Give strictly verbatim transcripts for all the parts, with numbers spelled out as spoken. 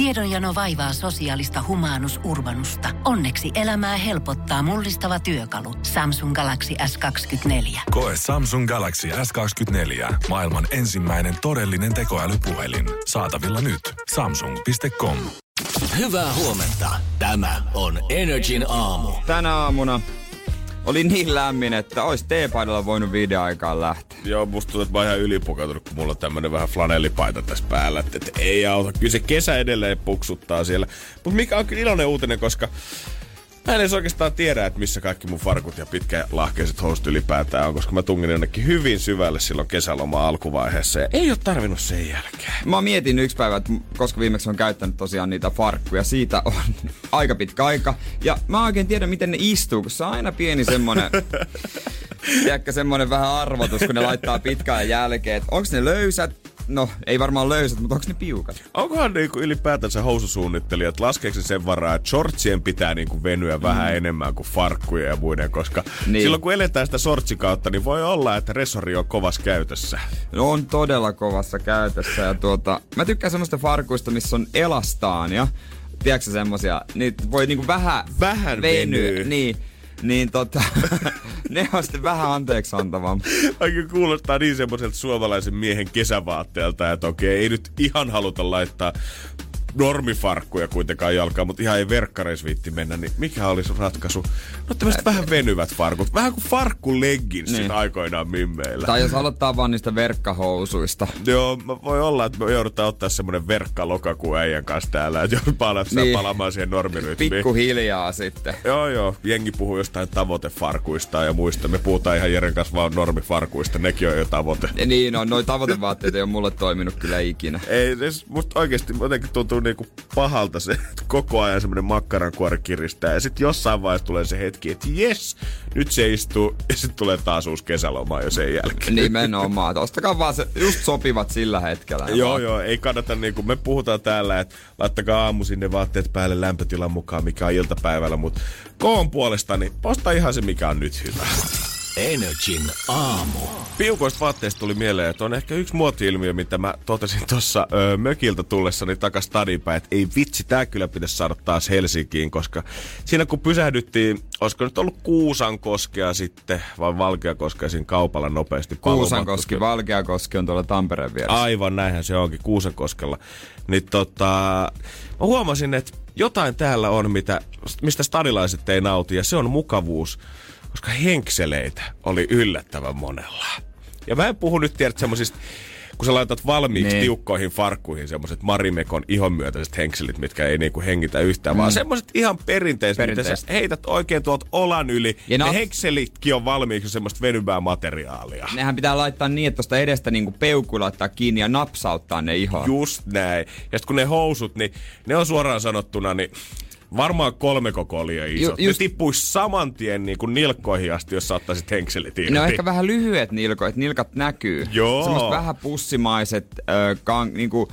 Tiedonjano vaivaa sosiaalista humanus urbanusta. Onneksi elämää helpottaa mullistava työkalu. Samsung Galaxy S kaksikymmentäneljä. Koe Samsung Galaxy S kaksikymmentäneljä. Maailman ensimmäinen todellinen tekoälypuhelin. Saatavilla nyt. Samsung piste com. Hyvää huomenta. Tämä on N R J:n aamu. Tänä aamuna oli niin lämmin, että olisi teepaidalla voinut viiden aikaan lähteä. Joo, musta tuntuu, että mä oon ihan ylipukautunut, kun mulla on tämmönen vähän flanellipaita tässä päällä. Että et ei auta. Kyllä se kesä edelleen puksuttaa siellä. Mutta mikä on kyllä iloinen uutinen, koska mä en edes oikeastaan tiedä, että missä kaikki mun farkut ja pitkälahkeiset housut ylipäätään on, koska mä tungin jonnekin hyvin syvälle silloin kesälomaa alkuvaiheessa ja ei ole tarvinnut sen jälkeen. Mä mietin yksi päivä, että koska viimeksi on käyttänyt tosiaan niitä farkkuja, siitä on aika pitkä aika. Ja mä oikein tiedän, miten ne istuu, kun se on aina pieni semmonen, tiedäkö, semmonen vähän arvotus, kun ne laittaa pitkään jälkeen, että onks ne löysät? No, ei varmaan löysät, mutta onko ne piukat? Onkohan niinku ylipäätänsä housusuunnittelijat, laskeeksi sen varaa, että shortsien pitää niinku venyä mm. vähän enemmän kuin farkkuja ja muiden, koska niin. Silloin kun eletään sitä shortsikautta, niin voi olla, että resori on kovassa käytössä. No on todella kovassa käytössä ja tuota, mä tykkään semmoista farkuista, missä on elastaania, tiedätkö semmosia, niitä voi niinku vähän, vähän venyä. venyä. Niin. Niin tota, ne on sitten vähän anteeksi antavampi. Oikein kuulostaa niin semmoiselta suomalaisen miehen kesävaatteelta, että okei, ei nyt ihan haluta laittaa normifarkkuja kuitenkaan jalkaan, mutta ihan ei verkkareis viitti mennä, niin mikä olisi ratkaisu? No tämmöiset vähän venyvät farkut, vähän kuin farkkuleggins niin. Aikoinaan mimmeillä. Tai jos aloittaa vaan niistä verkkahousuista. Joo, voi olla, että me joudutaan ottaa semmoinen verkkalokakuun äijän kanssa täällä, että joudutaan niin. palaamaan siihen normirytmiin. Pikku hiljaa sitten. Joo, joo. Jengi puhuu jostain tavoitefarkuista ja muista. Me puhutaan ihan Jeren kanssa vaan normifarkuista, nekin on jo tavoite. Ja niin, no, noi tavoitevaatteet ei ole mulle toiminut kyllä ikinä. Ei, musta oikeasti jotenkin tuntuu niinku pahalta se, että koko ajan semmoinen makkarankuori kiristää. Ja sit jossain vaiheessa tulee se hetki, että jes, nyt se istuu. Ja sit tulee taas uusi kesäloma jo sen jälkeen. Nimenomaan. Ostakaa vaan se, just sopivat sillä hetkellä. Joo, vaat- joo. Ei kannata niinku, me puhutaan täällä, että laittakaa aamu sinne vaatteet päälle lämpötilan mukaan, mikä on iltapäivällä. Mut koon puolesta, niin posta ihan se, mikä on nyt hyvä. N R J:n aamu. Piukoista vaatteista tuli mieleen, että on ehkä yksi muoti-ilmiö, mitä mä totesin tuossa öö, mökiltä tullessani takas stadipäin, että ei vitsi, tää kyllä pitäisi saada taas Helsinkiin, koska siinä kun pysähdyttiin, olisiko nyt ollut Kuusankoskea sitten, vai Valkeakoskea siinä kaupalla nopeasti. Kuusankoski, Valkeakoski on tuolla Tampereen vieressä. Aivan, näinhän se onkin, Kuusankoskella. Niin tota, mä huomasin, että jotain täällä on, mitä, mistä stadilaiset ei nauti, ja se on mukavuus. Koska henkseleitä oli yllättävän monella. Ja mä en puhu nyt tiedät semmosista, kun sä laitat valmiiksi ne. Tiukkoihin farkkuihin semmoset Marimekon ihonmyötäiset henkselit, mitkä ei niinku hengitä yhtään, mm. vaan semmoset ihan perinteiset, mitä sä heität oikein tuolta olan yli. Ja ne ne on... hengselitkin on valmiiksi semmoista venyvää materiaalia. Nehän pitää laittaa niin, että tosta edestä niinku peukku laittaa kiinni ja napsauttaa ne ihoa. Just näin. Ja sit kun ne housut, niin ne on suoraan sanottuna, niin... Varmaan kolme koko oli jo isot. Ju, just... Ne tippuis saman tien niin kuin nilkkoihin asti, jos sä ottaisit henkselit irti. Ne on ehkä vähän lyhyet nilkoit, nilkat näkyy. Joo. Semmoiset vähän pussimaiset, äh, kan, niin kuin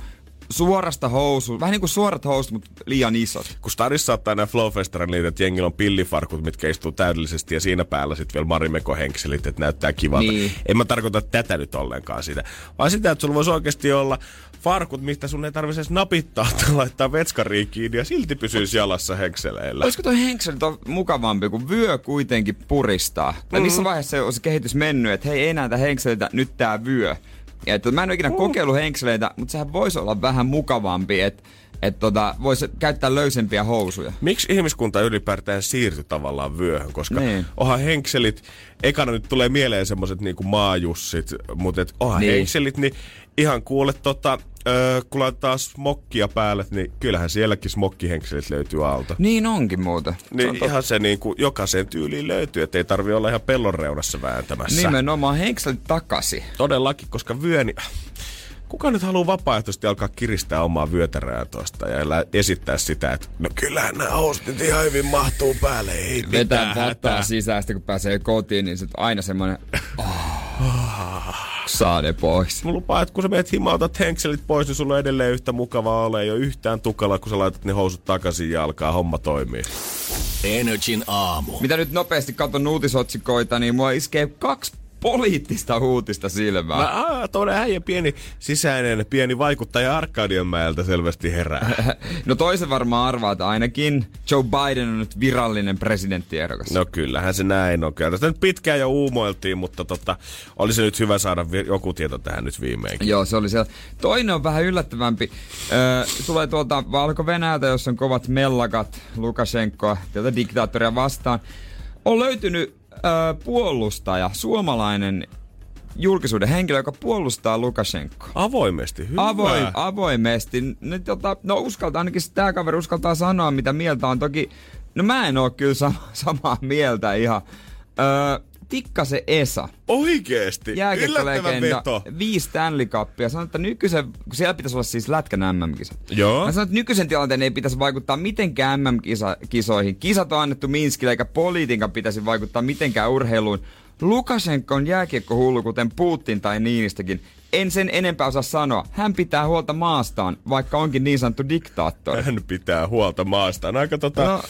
suorasta housu, vähän niin kuin suorat housut, mutta liian isot. Kun stadissa saattaa nämä flowfestaran niitä, että jengillä on pillifarkut, mitkä istuu täydellisesti ja siinä päällä sitten vielä Marimekko-henkselit, että näyttää kivalta. Niin. En mä tarkoita tätä nyt ollenkaan sitä, vaan sitä, että sulla voisi oikeasti olla... Farkut, mistä sun ei tarvitse edes napittaa tai laittaa vetskariin kiinni ja silti pysyisi jalassa henkseleillä. Olisiko toi henkselit on mukavampi, kun vyö kuitenkin puristaa? Mm-hmm. Missä vaiheessa on se kehitys mennyt, että hei, ei näitä henkseleitä, nyt tää vyö. Ja että mä en ole ikinä mm. kokeillut henkseleitä, mutta sehän voisi olla vähän mukavampi, että et tota, voisi käyttää löysempiä housuja. Miksi ihmiskunta ylipäätään siirtyi tavallaan vyöhön? Koska niin. Onhan henkselit, ekana nyt tulee mieleen semmoset niinku maajussit, mutta et onhan niin. henkselit, niin ihan kuule tota... Öö, kun laitetaan smokkia päälle, niin kyllähän sielläkin smokkihenkselit löytyy alta. Niin onkin muuta. Niin on ihan totta. Se niin kuin jokaisen tyyliin löytyy, ettei tarvi olla ihan pellon reunassa vääntämässä. Nimenomaan henkselit takaisin. Todellakin, koska vyöni... Kuka nyt haluaa vapaaehtoisesti alkaa kiristää omaa vyötärää tuosta ja esittää sitä, että no kyllähän nämä housut nyt ihan hyvin mahtuu päälle, ei mitään. Vetää vattaa sisäistä, kun pääsee kotiin, niin se on aina semmoinen... Saa ne pois. Mä lupaan, että kun sä menet himaa, otat henkselit pois, niin sulla on edelleen yhtä mukavaa ole. Ei ole yhtään tukala, kun sä laitat ne housut takaisin jalkaan. Homma toimii. N R J:n aamu. Mitä nyt nopeasti katson uutisotsikoita, niin mua iskee kaksi poliittista huutista silmään. No, tuollainen häijä pieni sisäinen, pieni vaikuttaja Arkadianmäeltä selvästi herää. No toisen varmaan arvaa, että ainakin Joe Biden on nyt virallinen presidenttiehdokas. No kyllähän se näin on. Kyllä tästä nyt pitkään jo uumoiltiin, mutta tota, oli se nyt hyvä saada vi- joku tieto tähän nyt viimeinkin. Joo, se oli se. Toinen on vähän yllättävämpi. Öö, tulee tuolta Valko-Venäjältä, jossa on kovat mellakat Lukašenkoa, tätä diktaattoria vastaan. On löytynyt Öö, puolustaja, suomalainen julkisuuden henkilö, joka puolustaa Lukašenkoa. Avoimesti, hyvä. Avoim, avoimesti. Nyt, tota, no uskaltaa, ainakin tämä kaveri uskaltaa sanoa, mitä mieltä on. Toki, no mä en oo kyllä sama, samaa mieltä ihan. Öö, Tikkasen Esa. Oikeesti? Yllättävän veto. Viisi Stanley Cupia. Sanoin, että nykyisen, kun siellä pitäisi olla siis lätkän M M-kisat. Joo. Mä sanoin, että nykyisen tilanteen ei pitäisi vaikuttaa mitenkään M M-kisoihin. Kisat on annettu Minskille, eikä politiikan pitäisi vaikuttaa mitenkään urheiluun. Lukašenko on jääkiekkohullu, kuten Putin tai Niinistäkin. En sen enempää osaa sanoa. Hän pitää huolta maastaan, vaikka onkin niin sanottu diktaattori. Hän pitää huolta maastaan. Aika tota... No,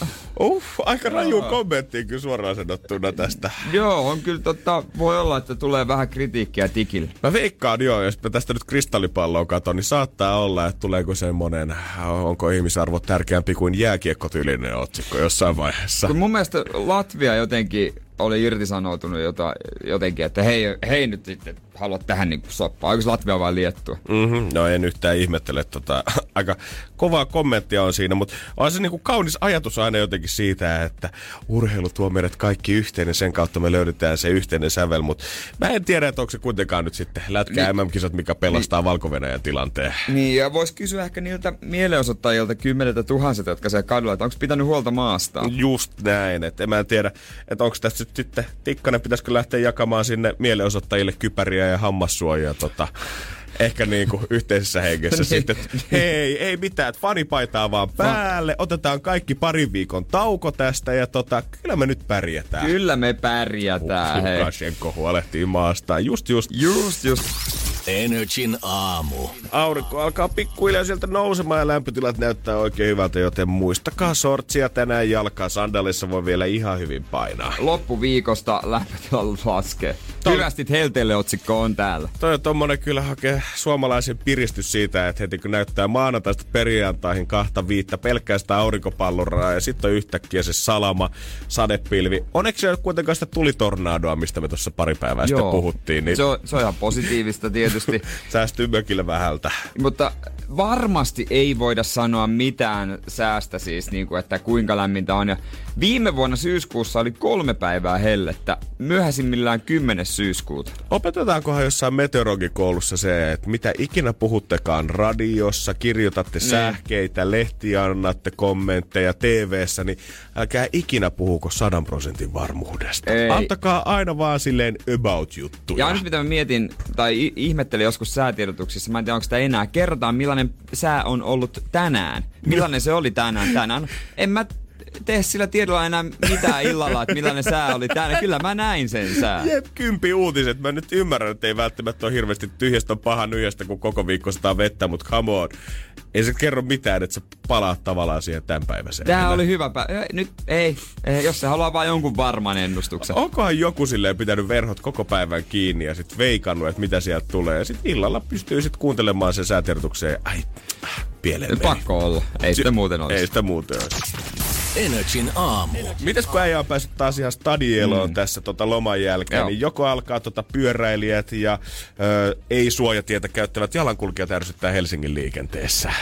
uff, aika raju kommentti kyllä suoraan sanottuna tästä. Joo, on kyllä tota... Voi olla, että tulee vähän kritiikkiä Tikille. Mä veikkaan joo, jos mä tästä nyt kristallipalloa katon, niin saattaa olla, että tuleeko semmonen... Onko ihmisarvo tärkeämpi kuin jääkiekkotyylinen otsikko jossain vaiheessa? Kun mun mielestä Latvia jotenkin... oli irtisanoutunut jota, jotenkin, että hei, hei nyt sitten halua tähän niin soppaa. Oliko Latvia vai Liettua? Mm-hmm. No en yhtään ihmettele. Tota, aika kovaa kommenttia on siinä, mutta on se niin kuin kaunis ajatus aina jotenkin siitä, että urheilu tuo meidät kaikki yhteen ja sen kautta me löydetään se yhteinen sävel, mutta mä en tiedä, että onko se kuitenkaan nyt sitten lätkä M M-kisat, mikä pelastaa niin, Valko-Venäjän tilanteen. Niin, ja voisi kysyä ehkä niiltä mielenosoittajilta kymmeneltä tuhansilta, jotka siellä kadulla, että onko pitänyt huolta maastaan? Just näin, että mä en tiedä, että onko tässä sitten Tikkanen pitäisikö lähteä jakamaan sinne mielenosoittajille kypäriä ja hammassuojia tota, ehkä niinku yhteisessä hengessä sitten. Hei, ei mitään, että fanipaitaa vaan päälle, otetaan kaikki parin viikon tauko tästä ja tota, kyllä me nyt pärjätään. Kyllä me pärjätään, hei. Lukašenko huolehtii maastaan, just just. Just just. N R J:n aamu. Aurinko alkaa pikkuhiljaa sieltä nousemaan ja lämpötilat näyttää oikein hyvältä, joten muistakaa sortsia tänään jalkaa. Sandalissa voi vielä ihan hyvin painaa. Loppuviikosta lämpötilat laskee. Pyrästit helteelle otsikko on täällä. Toi on tommonen kyllä hakee suomalaisen piristys siitä, että heti kun näyttää maanantaista perjantaihin kahta viittä pelkkää sitä aurinkopalloraa ja sitten on yhtäkkiä se salama sadepilvi. Onneksi ei ole kuitenkaan sitä tulitornaadoa, mistä me tuossa pari päivää sitten puhuttiin. Niin... Se, on, se on ihan positiivista tietysti. Säästyy mökillä vähältä. Mutta varmasti ei voida sanoa mitään säästä siis, niin kuin, että kuinka lämmintä on. Ja viime vuonna syyskuussa oli kolme päivää hellettä, myöhäisimmillään kymmenes syyskuuta. Opetetaankohan jossain meteorologikoulussa se, että mitä ikinä puhuttekaan radiossa, kirjoitatte sähkeitä, lehtiä annatte kommentteja T V:ssä, niin älkää ikinä puhuko sadan prosentin varmuudesta. Ei. Antakaa aina vaan silleen about-juttuja. Ja aina mitä mä mietin, tai ihmettelin joskus säätiedotuksissa, mä en tiedä onko sitä enää, kerrotaan millainen sää on ollut tänään. Millainen se oli tänään tänään? En mä... tee sillä tiedolla enää mitään illalla, että millainen sää oli täällä. Kyllä mä näin sen sää. Jep, kympi uutiset. Mä nyt ymmärrän, että ei välttämättä ole hirveästi tyhjästä on paha nyhjästä, kun koko viikko sataa vettä, mutta come on. Ei se kerro mitään, että sä palaat tavallaan siihen tämän päiväseen. Tää oli hyvä päivä. Nyt ei, jos se haluaa vaan jonkun varman ennustuksen. Onkohan joku silleen pitänyt verhot koko päivän kiinni ja sit veikannut, että mitä sieltä tulee. Ja sit illalla pystyy sit kuuntelemaan sen säätiedotukseen. Ai, pieleen meni. Pakko olla. Ei sitä muuten olisi. Ei sitä muuten olisi. N R J:n aamu. Mites kun äijä on päässyt taas ihan stadieloon mm. tässä tota loman jälkeen, Joo. niin joko alkaa tota pyöräilijät ja ö, ei-suojatietä käyttävät jalankulkijat ärsyttää Helsingin liikenteessä.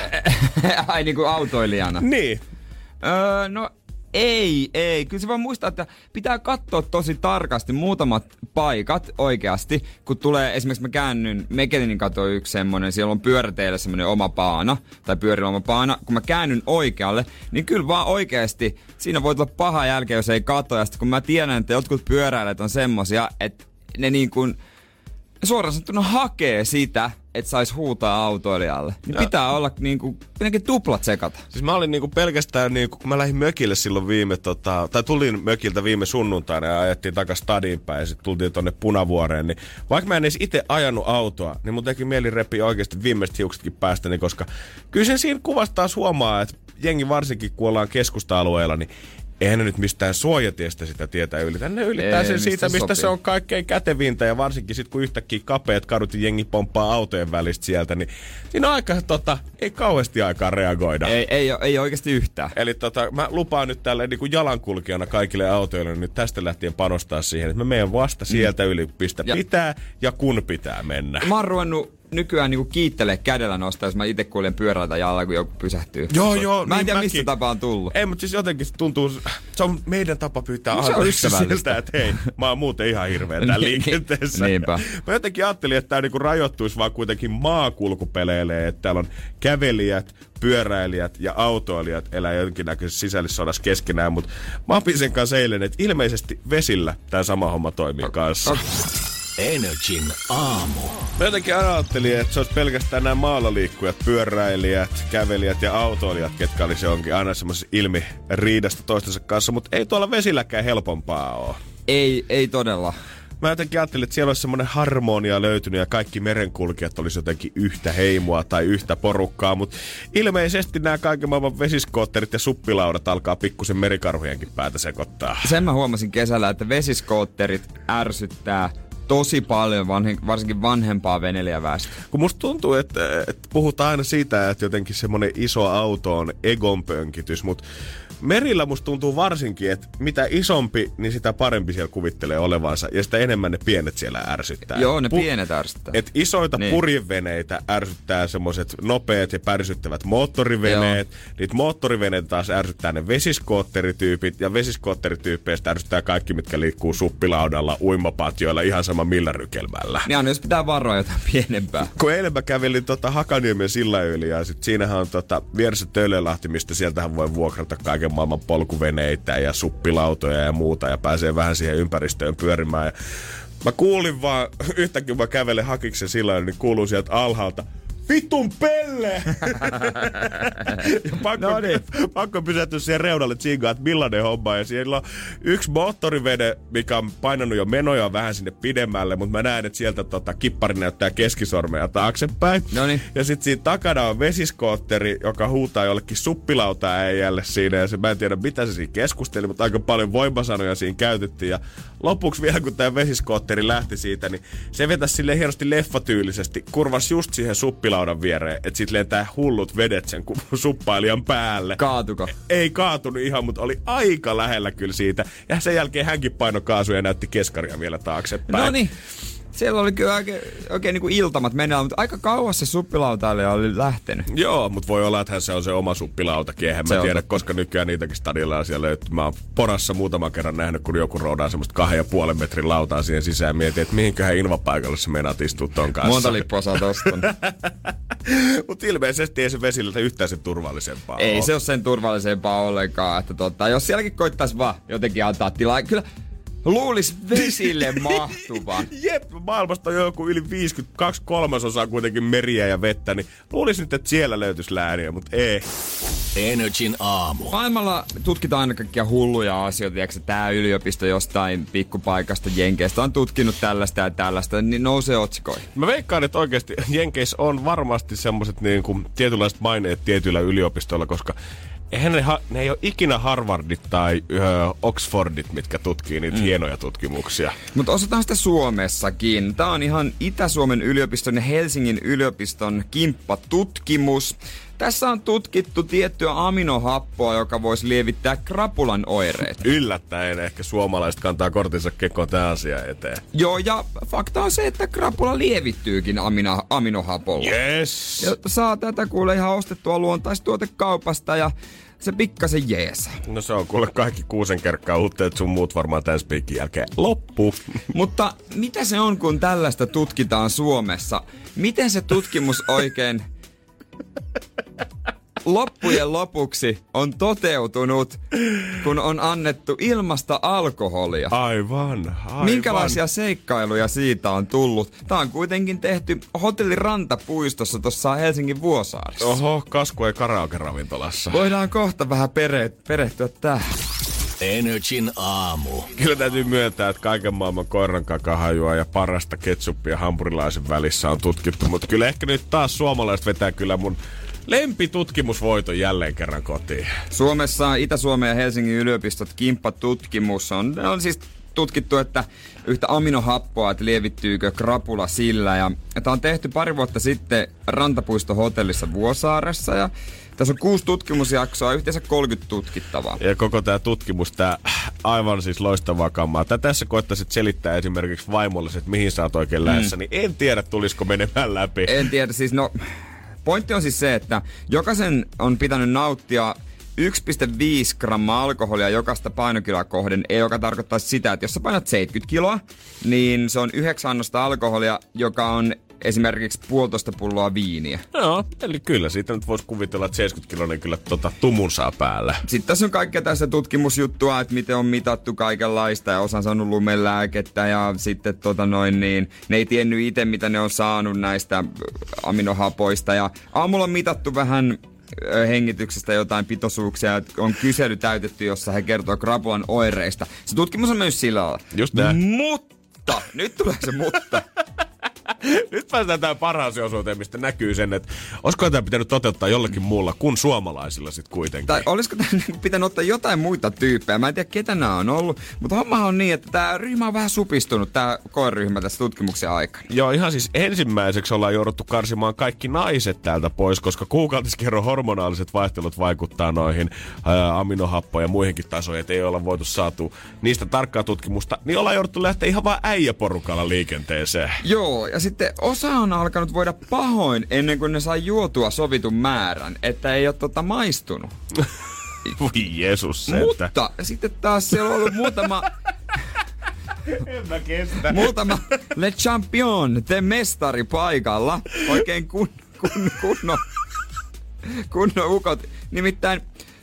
Ai niinku autoilijana. Niin. Öö, no ei, ei. Kyllä se voi muistaa, että pitää katsoa tosi tarkasti muutamat paikat oikeasti, kun tulee esimerkiksi mä käännyn Mechelininkatu yksi semmonen, siellä on pyöräteillä semmonen oma paana, tai pyörillä oma paana, kun mä käännyn oikealle, niin kyllä vaan oikeasti siinä voi tulla paha jälkeä, jos ei katso, ja sitten kun mä tiedän, että jotkut pyöräilijät on semmosia, että ne niin kuin suoraan sanottuna hakee sitä, että sais huutaa autoilijalle. Niin pitää olla niinku, pitääkin tuplat sekata. Siis mä olin niinku pelkästään niinku, kun mä lähdin mökille silloin viime tota, tai tulin mökiltä viime sunnuntaina ja ajettiin takas stadiin päin ja sit tultiin tonne Punavuoreen, niin vaikka mä en edes ite ajanut autoa, niin mun teki mieli repii oikeesti viimeiset hiuksetkin päästäni, koska kyllä sen siinä kuvasta taas huomaa, että jengi varsinkin kun ollaan keskusta-alueella, niin eihän ne nyt mistään suojatiestä sitä tietä ylitä. Ne ylittää ei, sen mistä siitä, mistä sopii. Se on kaikkein kätevintä. Ja varsinkin sitten, kun yhtäkkiä kapeat kadut ja jengi pomppaa autojen välistä sieltä, niin siinä on aika, tota, ei kauheasti aikaa reagoida. Ei, ei, ei oikeasti yhtään. Eli tota, mä lupaan nyt tälle niin kuin jalankulkijana kaikille autoille nyt tästä lähtien panostaa siihen, että mä menen vasta sieltä mm. yli, pistä ja. pitää ja kun pitää mennä. Mä oon ruvennut nykyään niinku kiittelee kädellä nostaa, jos mä itse kuljen pyörällä tai jalalla, kun joku pysähtyy. Joo, joo. Mä en niin tiedä, mäkin. Mistä tapa on tullut. Ei, mutta siis jotenkin tuntuu, se on meidän tapa pyytää no, anteeksi siltä, että hei, mä oon muuten ihan hirveä täällä liikenteessä. Niinpä. Mä jotenkin ajattelin, että tää niinku rajoittuisi vaan kuitenkin maakulkupeleille, että täällä on kävelijät, pyöräilijät ja autoilijat elää jonkinnäköisessä sisällissodassa keskenään, mutta mä opin sen kanssa eilen, että ilmeisesti vesillä tää sama homma toimii o- kanssa. O- Energin aamu. Mä jotenkin ajattelin, että se olisi pelkästään nämä maalaliikkujat, pyöräilijät, kävelijät ja autoilijat, ketkä oli se onkin aina semmoisessa ilmiriidasta toistensa kanssa, mutta ei tuolla vesilläkään helpompaa ole. Ei, ei todella. Mä jotenkin ajattelin, että siellä olisi semmoinen harmonia löytynyt ja kaikki merenkulkijat olisi jotenkin yhtä heimoa tai yhtä porukkaa, mutta ilmeisesti nämä kaiken maailman vesiskootterit ja suppilaudat alkaa pikkusen merikarhujenkin päätä sekoittaa. Sen mä huomasin kesällä, että vesiskootterit ärsyttää tosi paljon, vanhen, varsinkin vanhempaa veneilijäväestöä. Kun musta tuntuu, että, että puhutaan aina siitä, että jotenkin semmoinen iso auto on egonpönkitys, mutta merillä musta tuntuu varsinkin, että mitä isompi, niin sitä parempi siellä kuvittelee olevansa, ja sitä enemmän ne pienet siellä ärsyttää. Joo, ne Pu- pienet ärsyttää. Et isoita niin. purjeveneitä ärsyttää semmoiset nopeat ja pärsyttävät moottoriveneet. Joo. Niitä moottoriveneitä taas ärsyttää ne vesiskootterityypit, ja vesiskootterityyppeistä ärsyttää kaikki, mitkä liikkuu suppilaudalla, uimapatjoilla, ihan sama millä rykelmällä. Niin aina, jos pitää varoa jotain pienempää. Kun eilen mä kävelin tota Hakaniemen sillan yli, ja sit siinähän on tota vieressä Töölönlahti, mistä sieltähän voi vuokrata kaiken maailman polkuveneitä ja suppilautoja ja muuta, ja pääsee vähän siihen ympäristöön pyörimään. Ja mä kuulin vaan, yhtäkkiä mä kävelen Hakiksen silloin, niin kuuluu sieltä alhaalta, vitun pelle! Ja pakko, no niin. pakko pysähtyä siihen reunalle tsinkaan, että millainen homma. Ja siellä on yksi moottorivene, mikä on painanut jo menoja vähän sinne pidemmälle, mutta mä näen, että sieltä tota, kippari näyttää keskisormeja taaksepäin. No niin. Ja sit siinä takana on vesiskootteri, joka huutaa jollekin suppilauta-äijälle siinä. Ja se, mä en tiedä, mitä se siinä keskusteli, mutta aika paljon voimasanoja siinä käytettiin. Ja lopuksi vielä, kun tää vesiskootteri lähti siitä, niin se vetäisi silleen hienosti leffatyylisesti. Kurvasi just siihen suppilautta. Viereen, että sit lentää hullut vedet sen suppailijan päälle. Kaatuko? Ei kaatunut ihan, mutta oli aika lähellä kyllä siitä. Ja sen jälkeen hänkin paino kaasuja ja näytti keskaria vielä taaksepäin. No niin. Siellä oli kyllä oikein, oikein niin kuin iltamat mennään, mutta aika kauas se suppilautailija oli lähtenyt. Joo, mutta voi olla, että se on se oma suppilautakin. Eihän mä tiedä, koska nykyään niitäkin stadilla siellä löytyy. Mä oon Porassa muutaman kerran nähnyt, kun joku roudaa semmoista kahden ja puolen metrin lautaa siihen sisään. Mietin, että mihinköhän invapaikalle sä meinaat istua ton kanssa. Monta lippua sä oot ostanut. Mutta ilmeisesti ei se vesiltä yhtään sen turvallisempaa Ei ole. Se ole sen turvallisempaa ollenkaan. Että totta, jos sielläkin koittaisi vaan jotenkin antaa tilaa. Kyllä. Luulis vesille mahtuva. Jep, maailmasta on joku yli viisikymmentäkaksi kolmasosaa kuitenkin meriä ja vettä, niin luulis nyt, että siellä löytyisi lääniä, mutta ei. Energin aamu. Maailmalla tutkitaan aina kaikkia hulluja asioita. Tiedätkö, tää yliopisto jostain pikkupaikasta Jenkeistä on tutkinut tällaista ja tällaista, niin nousee otsikoihin. Mä veikkaan, että oikeasti Jenkeissä on varmasti semmoiset niin kuin tietynlaiset maineet tietyillä yliopistoilla, koska eihän ne, ha- ne ei ole ikinä Harvardit tai öö, Oxfordit, mitkä tutkii niitä mm. hienoja tutkimuksia. Mutta osataan sitä Suomessakin. Tämä on ihan Itä-Suomen yliopiston ja Helsingin yliopiston kimppatutkimus. Tässä on tutkittu tiettyä aminohappoa, joka voisi lievittää krapulan oireet. Yllättäen ehkä suomalaiset kantaa kortinsa kekoon tämän asian eteen. Joo, ja fakta on se, että krapula lievittyykin amino- aminohapolla. Yes. Ja saa tätä kuule ihan ostettua luontaistuotekaupasta ja se pikkasen jeesa. No se on kuule kaikki kuusenkerkkaa uutteet sun muut varmaan tämän spiikin jälkeen loppu. Mutta mitä se on, kun tällaista tutkitaan Suomessa? Miten se tutkimus oikein loppujen lopuksi on toteutunut, kun on annettu ilmasta alkoholia? Aivan, aivan. Minkälaisia seikkailuja siitä on tullut? Tämä on kuitenkin tehty hotelli Rantapuistossa tuossa Helsingin Vuosaarissa. Oho, kasku ei karaoke-ravintolassa. Voidaan kohta vähän pere- perehtyä tähän. Energin aamu. Kyllä täytyy myöntää, että kaiken maailman koirankakahajua ja parasta ketsuppia hampurilaisen välissä on tutkittu, mutta kyllä ehkä nyt taas suomalaiset vetää kyllä mun Lempitutkimusvoito jälleen kerran kotiin. Suomessa Itä-Suomen ja Helsingin yliopistot kimppatutkimus on, on siis tutkittu, että yhtä aminohappoa, että lievittyykö krapula sillä. Ja tämä on tehty pari vuotta sitten Rantapuisto-hotellissa Vuosaaressa ja tässä on kuusi tutkimusjaksoa, yhteensä kolmekymmentä tutkittavaa. Ja koko tämä tutkimus, tämä aivan siis loistavaa kammaa. Tää tässä koettaisit selittää esimerkiksi vaimolle, että mihin sä oot oikein lähdössä, mm. niin en tiedä tulisiko menemään läpi. En tiedä, siis no pointti on siis se, että jokaisen on pitänyt nauttia yksi pilkku viisi grammaa alkoholia jokaista painokiloa kohden, joka tarkoittaa sitä, että jos sä painat seitsemänkymmentä kiloa, niin se on yhdeksän annosta alkoholia, joka on esimerkiksi puolitoista pulloa viiniä. Joo, eli kyllä siitä nyt voisi kuvitella, että seitsemänkymmentä kiloinen kyllä tota tumun saa päällä. Sitten tässä on kaikkea tässä tutkimusjuttua, että miten on mitattu kaikenlaista ja osa on saanut lumelääkettä ja sitten tota noin niin, ne ei tiennyt itse mitä ne on saanut näistä aminohapoista ja aamulla on mitattu vähän hengityksestä jotain pitoisuuksia, on kysely täytetty, jossa he kertoo krapulan oireista. Se tutkimus on mennyt sillä lailla. Just näin. Mutta! Nyt tulee se mutta. Nyt päästään tähän parhaaseen osuuteen, mistä näkyy sen, että olisiko tämä pitänyt toteuttaa jollakin muulla kuin suomalaisilla sitten kuitenkin. Tai olisiko tämä pitänyt ottaa jotain muita tyyppejä. Mä en tiedä, ketä nämä on ollut, mutta hommahan on niin, että tämä ryhmä on vähän supistunut, tämä koeryhmä tässä tutkimuksen aikana. Joo, ihan siis ensimmäiseksi ollaan jouduttu karsimaan kaikki naiset täältä pois, koska kuukautiskerron hormonaaliset vaihtelut vaikuttaa noihin ää, aminohappoja ja muihinkin tasoihin, että ei olla voitu saatu niistä tarkkaa tutkimusta, niin ollaan jouduttu lähteä ihan vaan äijäporukalla liikenteeseen. Joo, ja sitten osa on alkanut voida pahoin ennen kuin ne sai juotua sovitun määrän, että ei ole tota maistunut. Voi Jeesus sentään. Mutta sitten taas siellä on ollut muutama... En mä kestä. Muutama Le Champion, te mestari paikalla. Oikein kun, kun, kunnon, kunnon ukot. Nimittäin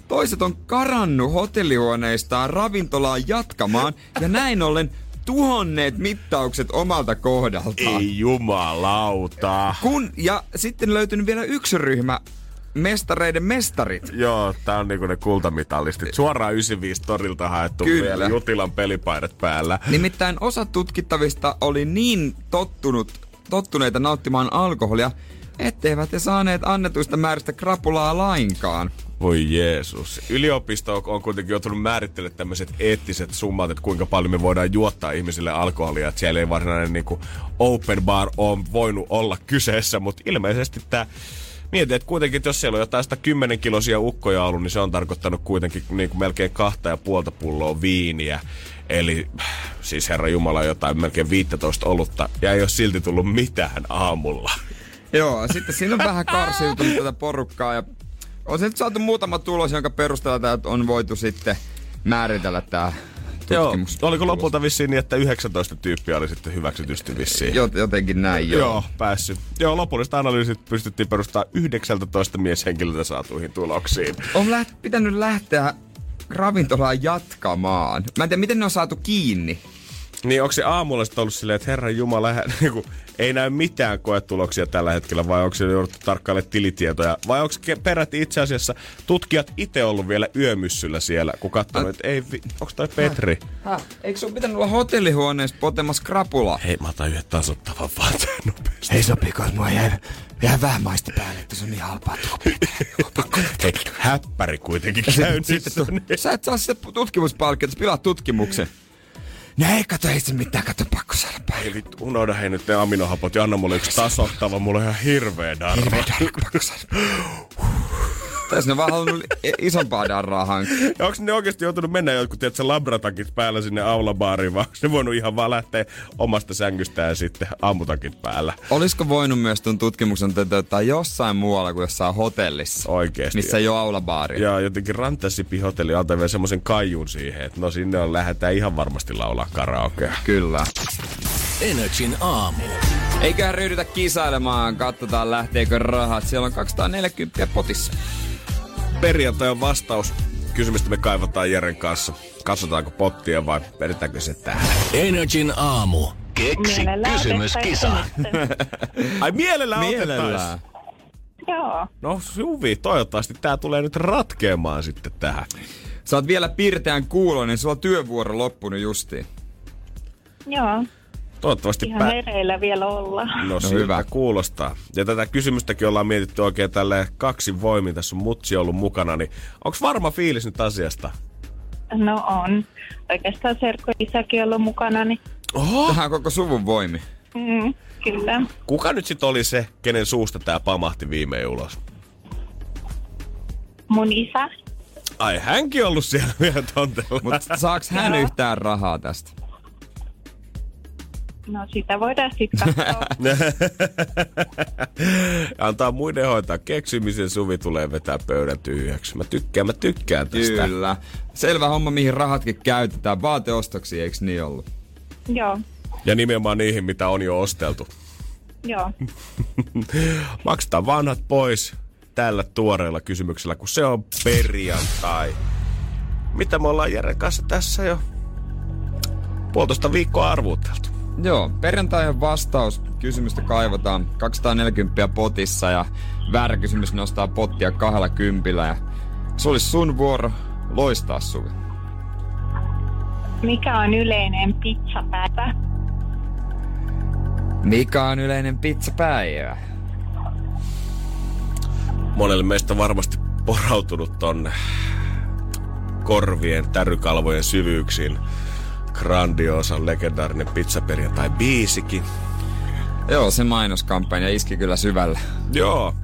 toiset on karannut hotellihuoneistaan ravintolaan jatkamaan ja näin ollen... Tuhonneet mittaukset omalta kohdaltaan. Ei jumalauta. Kun, ja sitten löytynyt vielä yksi ryhmä, mestareiden mestarit. Joo, tää on niinku ne kultamitalistit. Suoraan yhdeksänkymmentäviisi torilta haettu vielä Jutilan pelipaidat päällä. Nimittäin osa tutkittavista oli niin tottunut, tottuneita nauttimaan alkoholia, etteivät he saaneet annetuista määristä krapulaa lainkaan. Voi Jeesus. Yliopisto on kuitenkin joutunut määrittelemään tämmöiset eettiset summat, että kuinka paljon me voidaan juottaa ihmisille alkoholia. Että siellä ei varsinainen niinku open bar on voinut olla kyseessä, mutta ilmeisesti tämä... Mietin, että kuitenkin, että jos siellä on jotain sitä kymmenenkiloisia ukkoja ollut, niin se on tarkoittanut kuitenkin niin kuin melkein kahta ja puolta pulloa viiniä. Eli siis herra Jumala jotain melkein viisitoista olutta ja ei ole silti tullut mitään aamulla. Joo, sitten siinä on vähän karsiutunut tätä porukkaa ja... On se nyt saatu muutama tulos, jonka perusteella tää on voitu sitten määritellä tää tutkimus. Joo, oliko lopulta vissiin niin, että yhdeksäntoista tyyppiä oli sitten hyväksytysti vissiin? Jot, jotenkin näin, joo. Joo, päässyt. Joo, lopullista analyysit pystyttiin perustamaan yhdeksäntoista mieshenkilöltä saatuihin tuloksiin. On läht- pitänyt lähteä ravintolaan jatkamaan. Mä en tiedä, miten ne on saatu kiinni. Niin, onko se aamulla sitten ollut silleen, että herran jumala, ei näy mitään koetuloksia tällä hetkellä, vai onko se jouduttu tarkkailemaan tilitietoja, vai onko peräti itse asiassa tutkijat itse ollut vielä yömyssyllä siellä, kun katsonut, että ei, onko toi Petri? Hä? Eikö sun pitänyt olla hotellihuoneessa potemassa krapulaa? Hei, mä otan yhden tasottavan vaan tämän nopeasti. Hei, sopiko, että mua jää, jää vähän maisti päälle, että se on niin halpaa tuopaa. Hei, häppäri kuitenkin käynnissä. Sä et saa sitä tutkimuspalkkia, että sä pilaat tutkimuksen. No ei kato, ei se mitään, kato pakko saada päin. Eli unohda hei nyt ne aminohapot ja anna mulle yksi tasoittava, mulla on ihan hirveä darra. Hirveä darra, pakko saada päin. Ne vaan halunnut isompaa darraa hankkia. Ja onks ne oikeesti joutunut mennä jotkut, tiedät sä labratakit päällä sinne aulabaariin, vaan onks ne voinut ihan vaan lähteä omasta sängystään sitten aamutakit päällä? Olisiko voinut myös tuon tutkimuksen toteuttaa jossain muualla kuin jossain hotellissa? Oikeesti. Missä ei ole aulabaaria. Joo, jotenkin Rantasipi-hotelli antaa vielä semmosen kaijun siihen, että no sinne on lähdetään ihan varmasti laulaa. Karaokea. Kyllä. Energin aamu. Eiköhän ryhdytä kisailemaan, katsotaan lähteekö rahat. Siellä on kaksisataaneljäkymmentä potissa. Perjantai on vastaus. Kysymystä me kaivataan Jeren kanssa. Katsotaanko pottia vai vedetäänkö se täällä? Energin aamu. Keksi kysymyskisa. Ai mielellään otettaisiin. Joo. No suvi, toivottavasti tää tulee nyt ratkeamaan sitten tähän. Sä oot vielä pirteän kuuloinen, sulla on työvuoro loppunut justiin. Joo. Toivottavasti ihan mereillä pä- vielä ollaan. No, no hyvä kuulostaa. Ja tätä kysymystäkin ollaan mietitty oikein tälleen kaksi voimin. Tässä on mutsi ollut mukana, niin onko varma fiilis nyt asiasta? No on. Oikeastaan Serkko isäkin ollut mukana, niin... Oho! Tähän koko suvun voimi. Mm, kyllä. Kuka nyt sit oli se, kenen suusta tää pamahti viimein ulos? Mun isä. Ai, hänkin ollut siellä vielä tontella. Mutta saaks hän no. yhtään rahaa tästä? No sitä voidaan sit katsoa. Antaa muiden hoitaa keksimisen, Suvi tulee vetää pöydän tyhjäksi. Mä tykkään, mä tykkään tästä. Kyllä. Selvä homma, mihin rahatkin käytetään. Vaateostoksi, eiks niin ollut? Joo. Ja nimenomaan niihin, mitä on jo osteltu. Joo. Maksetaan vanhat pois tällä tuoreella kysymyksellä, kun se on perjantai. Mitä me ollaan Jeren kanssa tässä jo puolitoista viikkoa arvuuteltu? Joo, perjantaihin vastaus. Kysymystä kaivataan kaksisataaneljäkymmentä potissa ja väärä kysymys nostaa pottia kahdella kympillä. Ja se olisi sun vuoro loistaa, Suvi. Mikä on yleinen pizzapäivä? Mikä on yleinen pizzapäivä? Monelle meistä varmasti porautunut tonne korvien tärykalvojen syvyyksiin. Grandiosan legendaarinen pizzaperjantai biisikin. Joo, se mainoskampanja iski kyllä syvällä. Joo.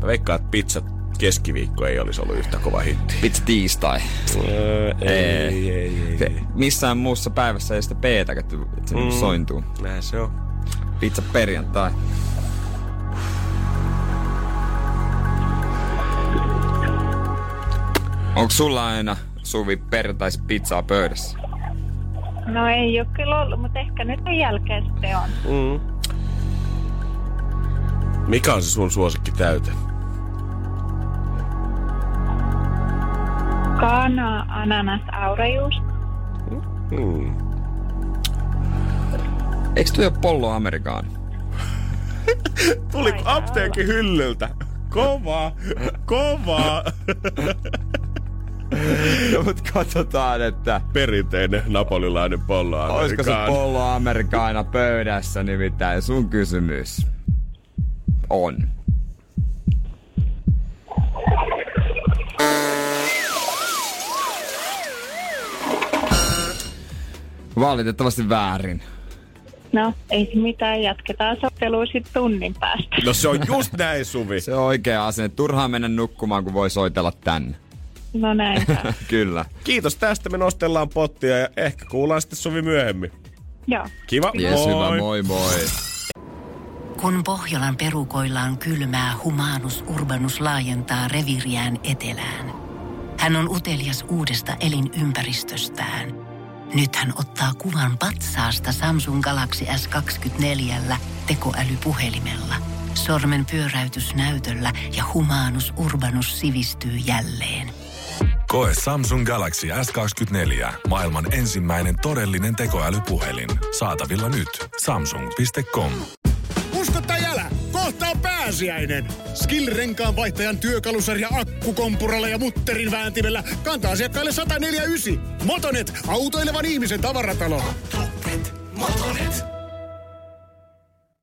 Mä veikkaan, että pizza keskiviikko ei olisi ollut yhtä kova hitti. Pizza tiistai. Ei, ei, ei, ei. Missään muussa päivässä ei sitä peetäkä mm. sointuu. Näin se on. Pizza perjantai. Onko sulla aina, Suvi, perjantais pizzaa pöydässä? No ei oo kyllä ollut, mutta ehkä nyt on jälkeen sitten on. Mm. Mikä on se sun suosikki täyte? Kana, ananas, aurajuus. Mm. Eiks tuo Pollo Americano? Tuli apteekin hyllyltä. Kovaa, kovaa. No mut katsotaan, että... Perinteinen napolilainen Pollo Americano. Olisiko se Pollo Americano pöydässä, nimittäin sun kysymys on. Valitettavasti väärin. No, ei mitään. Jatketaan soittelua sit tunnin päästä. No se on just näin, Suvi. Se on oikea asenne. Turhaan mennä nukkumaan, kun voi soitella tänne. No näin. Kyllä. Kiitos tästä. Me nostellaan pottia ja ehkä kuullaan sitten Suvi myöhemmin. Joo. Kiva. Yes, hyvä. Moi moi. Kun Pohjolan perukoillaan kylmää, Humanus Urbanus laajentaa reviiriään etelään. Hän on utelias uudesta elinympäristöstään. Nyt hän ottaa kuvan patsaasta Samsung Galaxy S kaksikymmentäneljä tekoälypuhelimella. Sormen pyöräytys näytöllä ja Humanus Urbanus sivistyy jälleen. Koe Samsung Galaxy S kaksikymmentäneljä, maailman ensimmäinen todellinen tekoälypuhelin. Saatavilla nyt. Samsung piste com. Usko tai älä, kohta on pääsiäinen. Skill-renkaan vaihtajan työkalusarja akkukompuralla ja mutterin vääntimellä kantaa asiakkaille sata neljäkymmentäyhdeksän. Motonet, autoilevan ihmisen tavaratalo. Motonet, Motonet.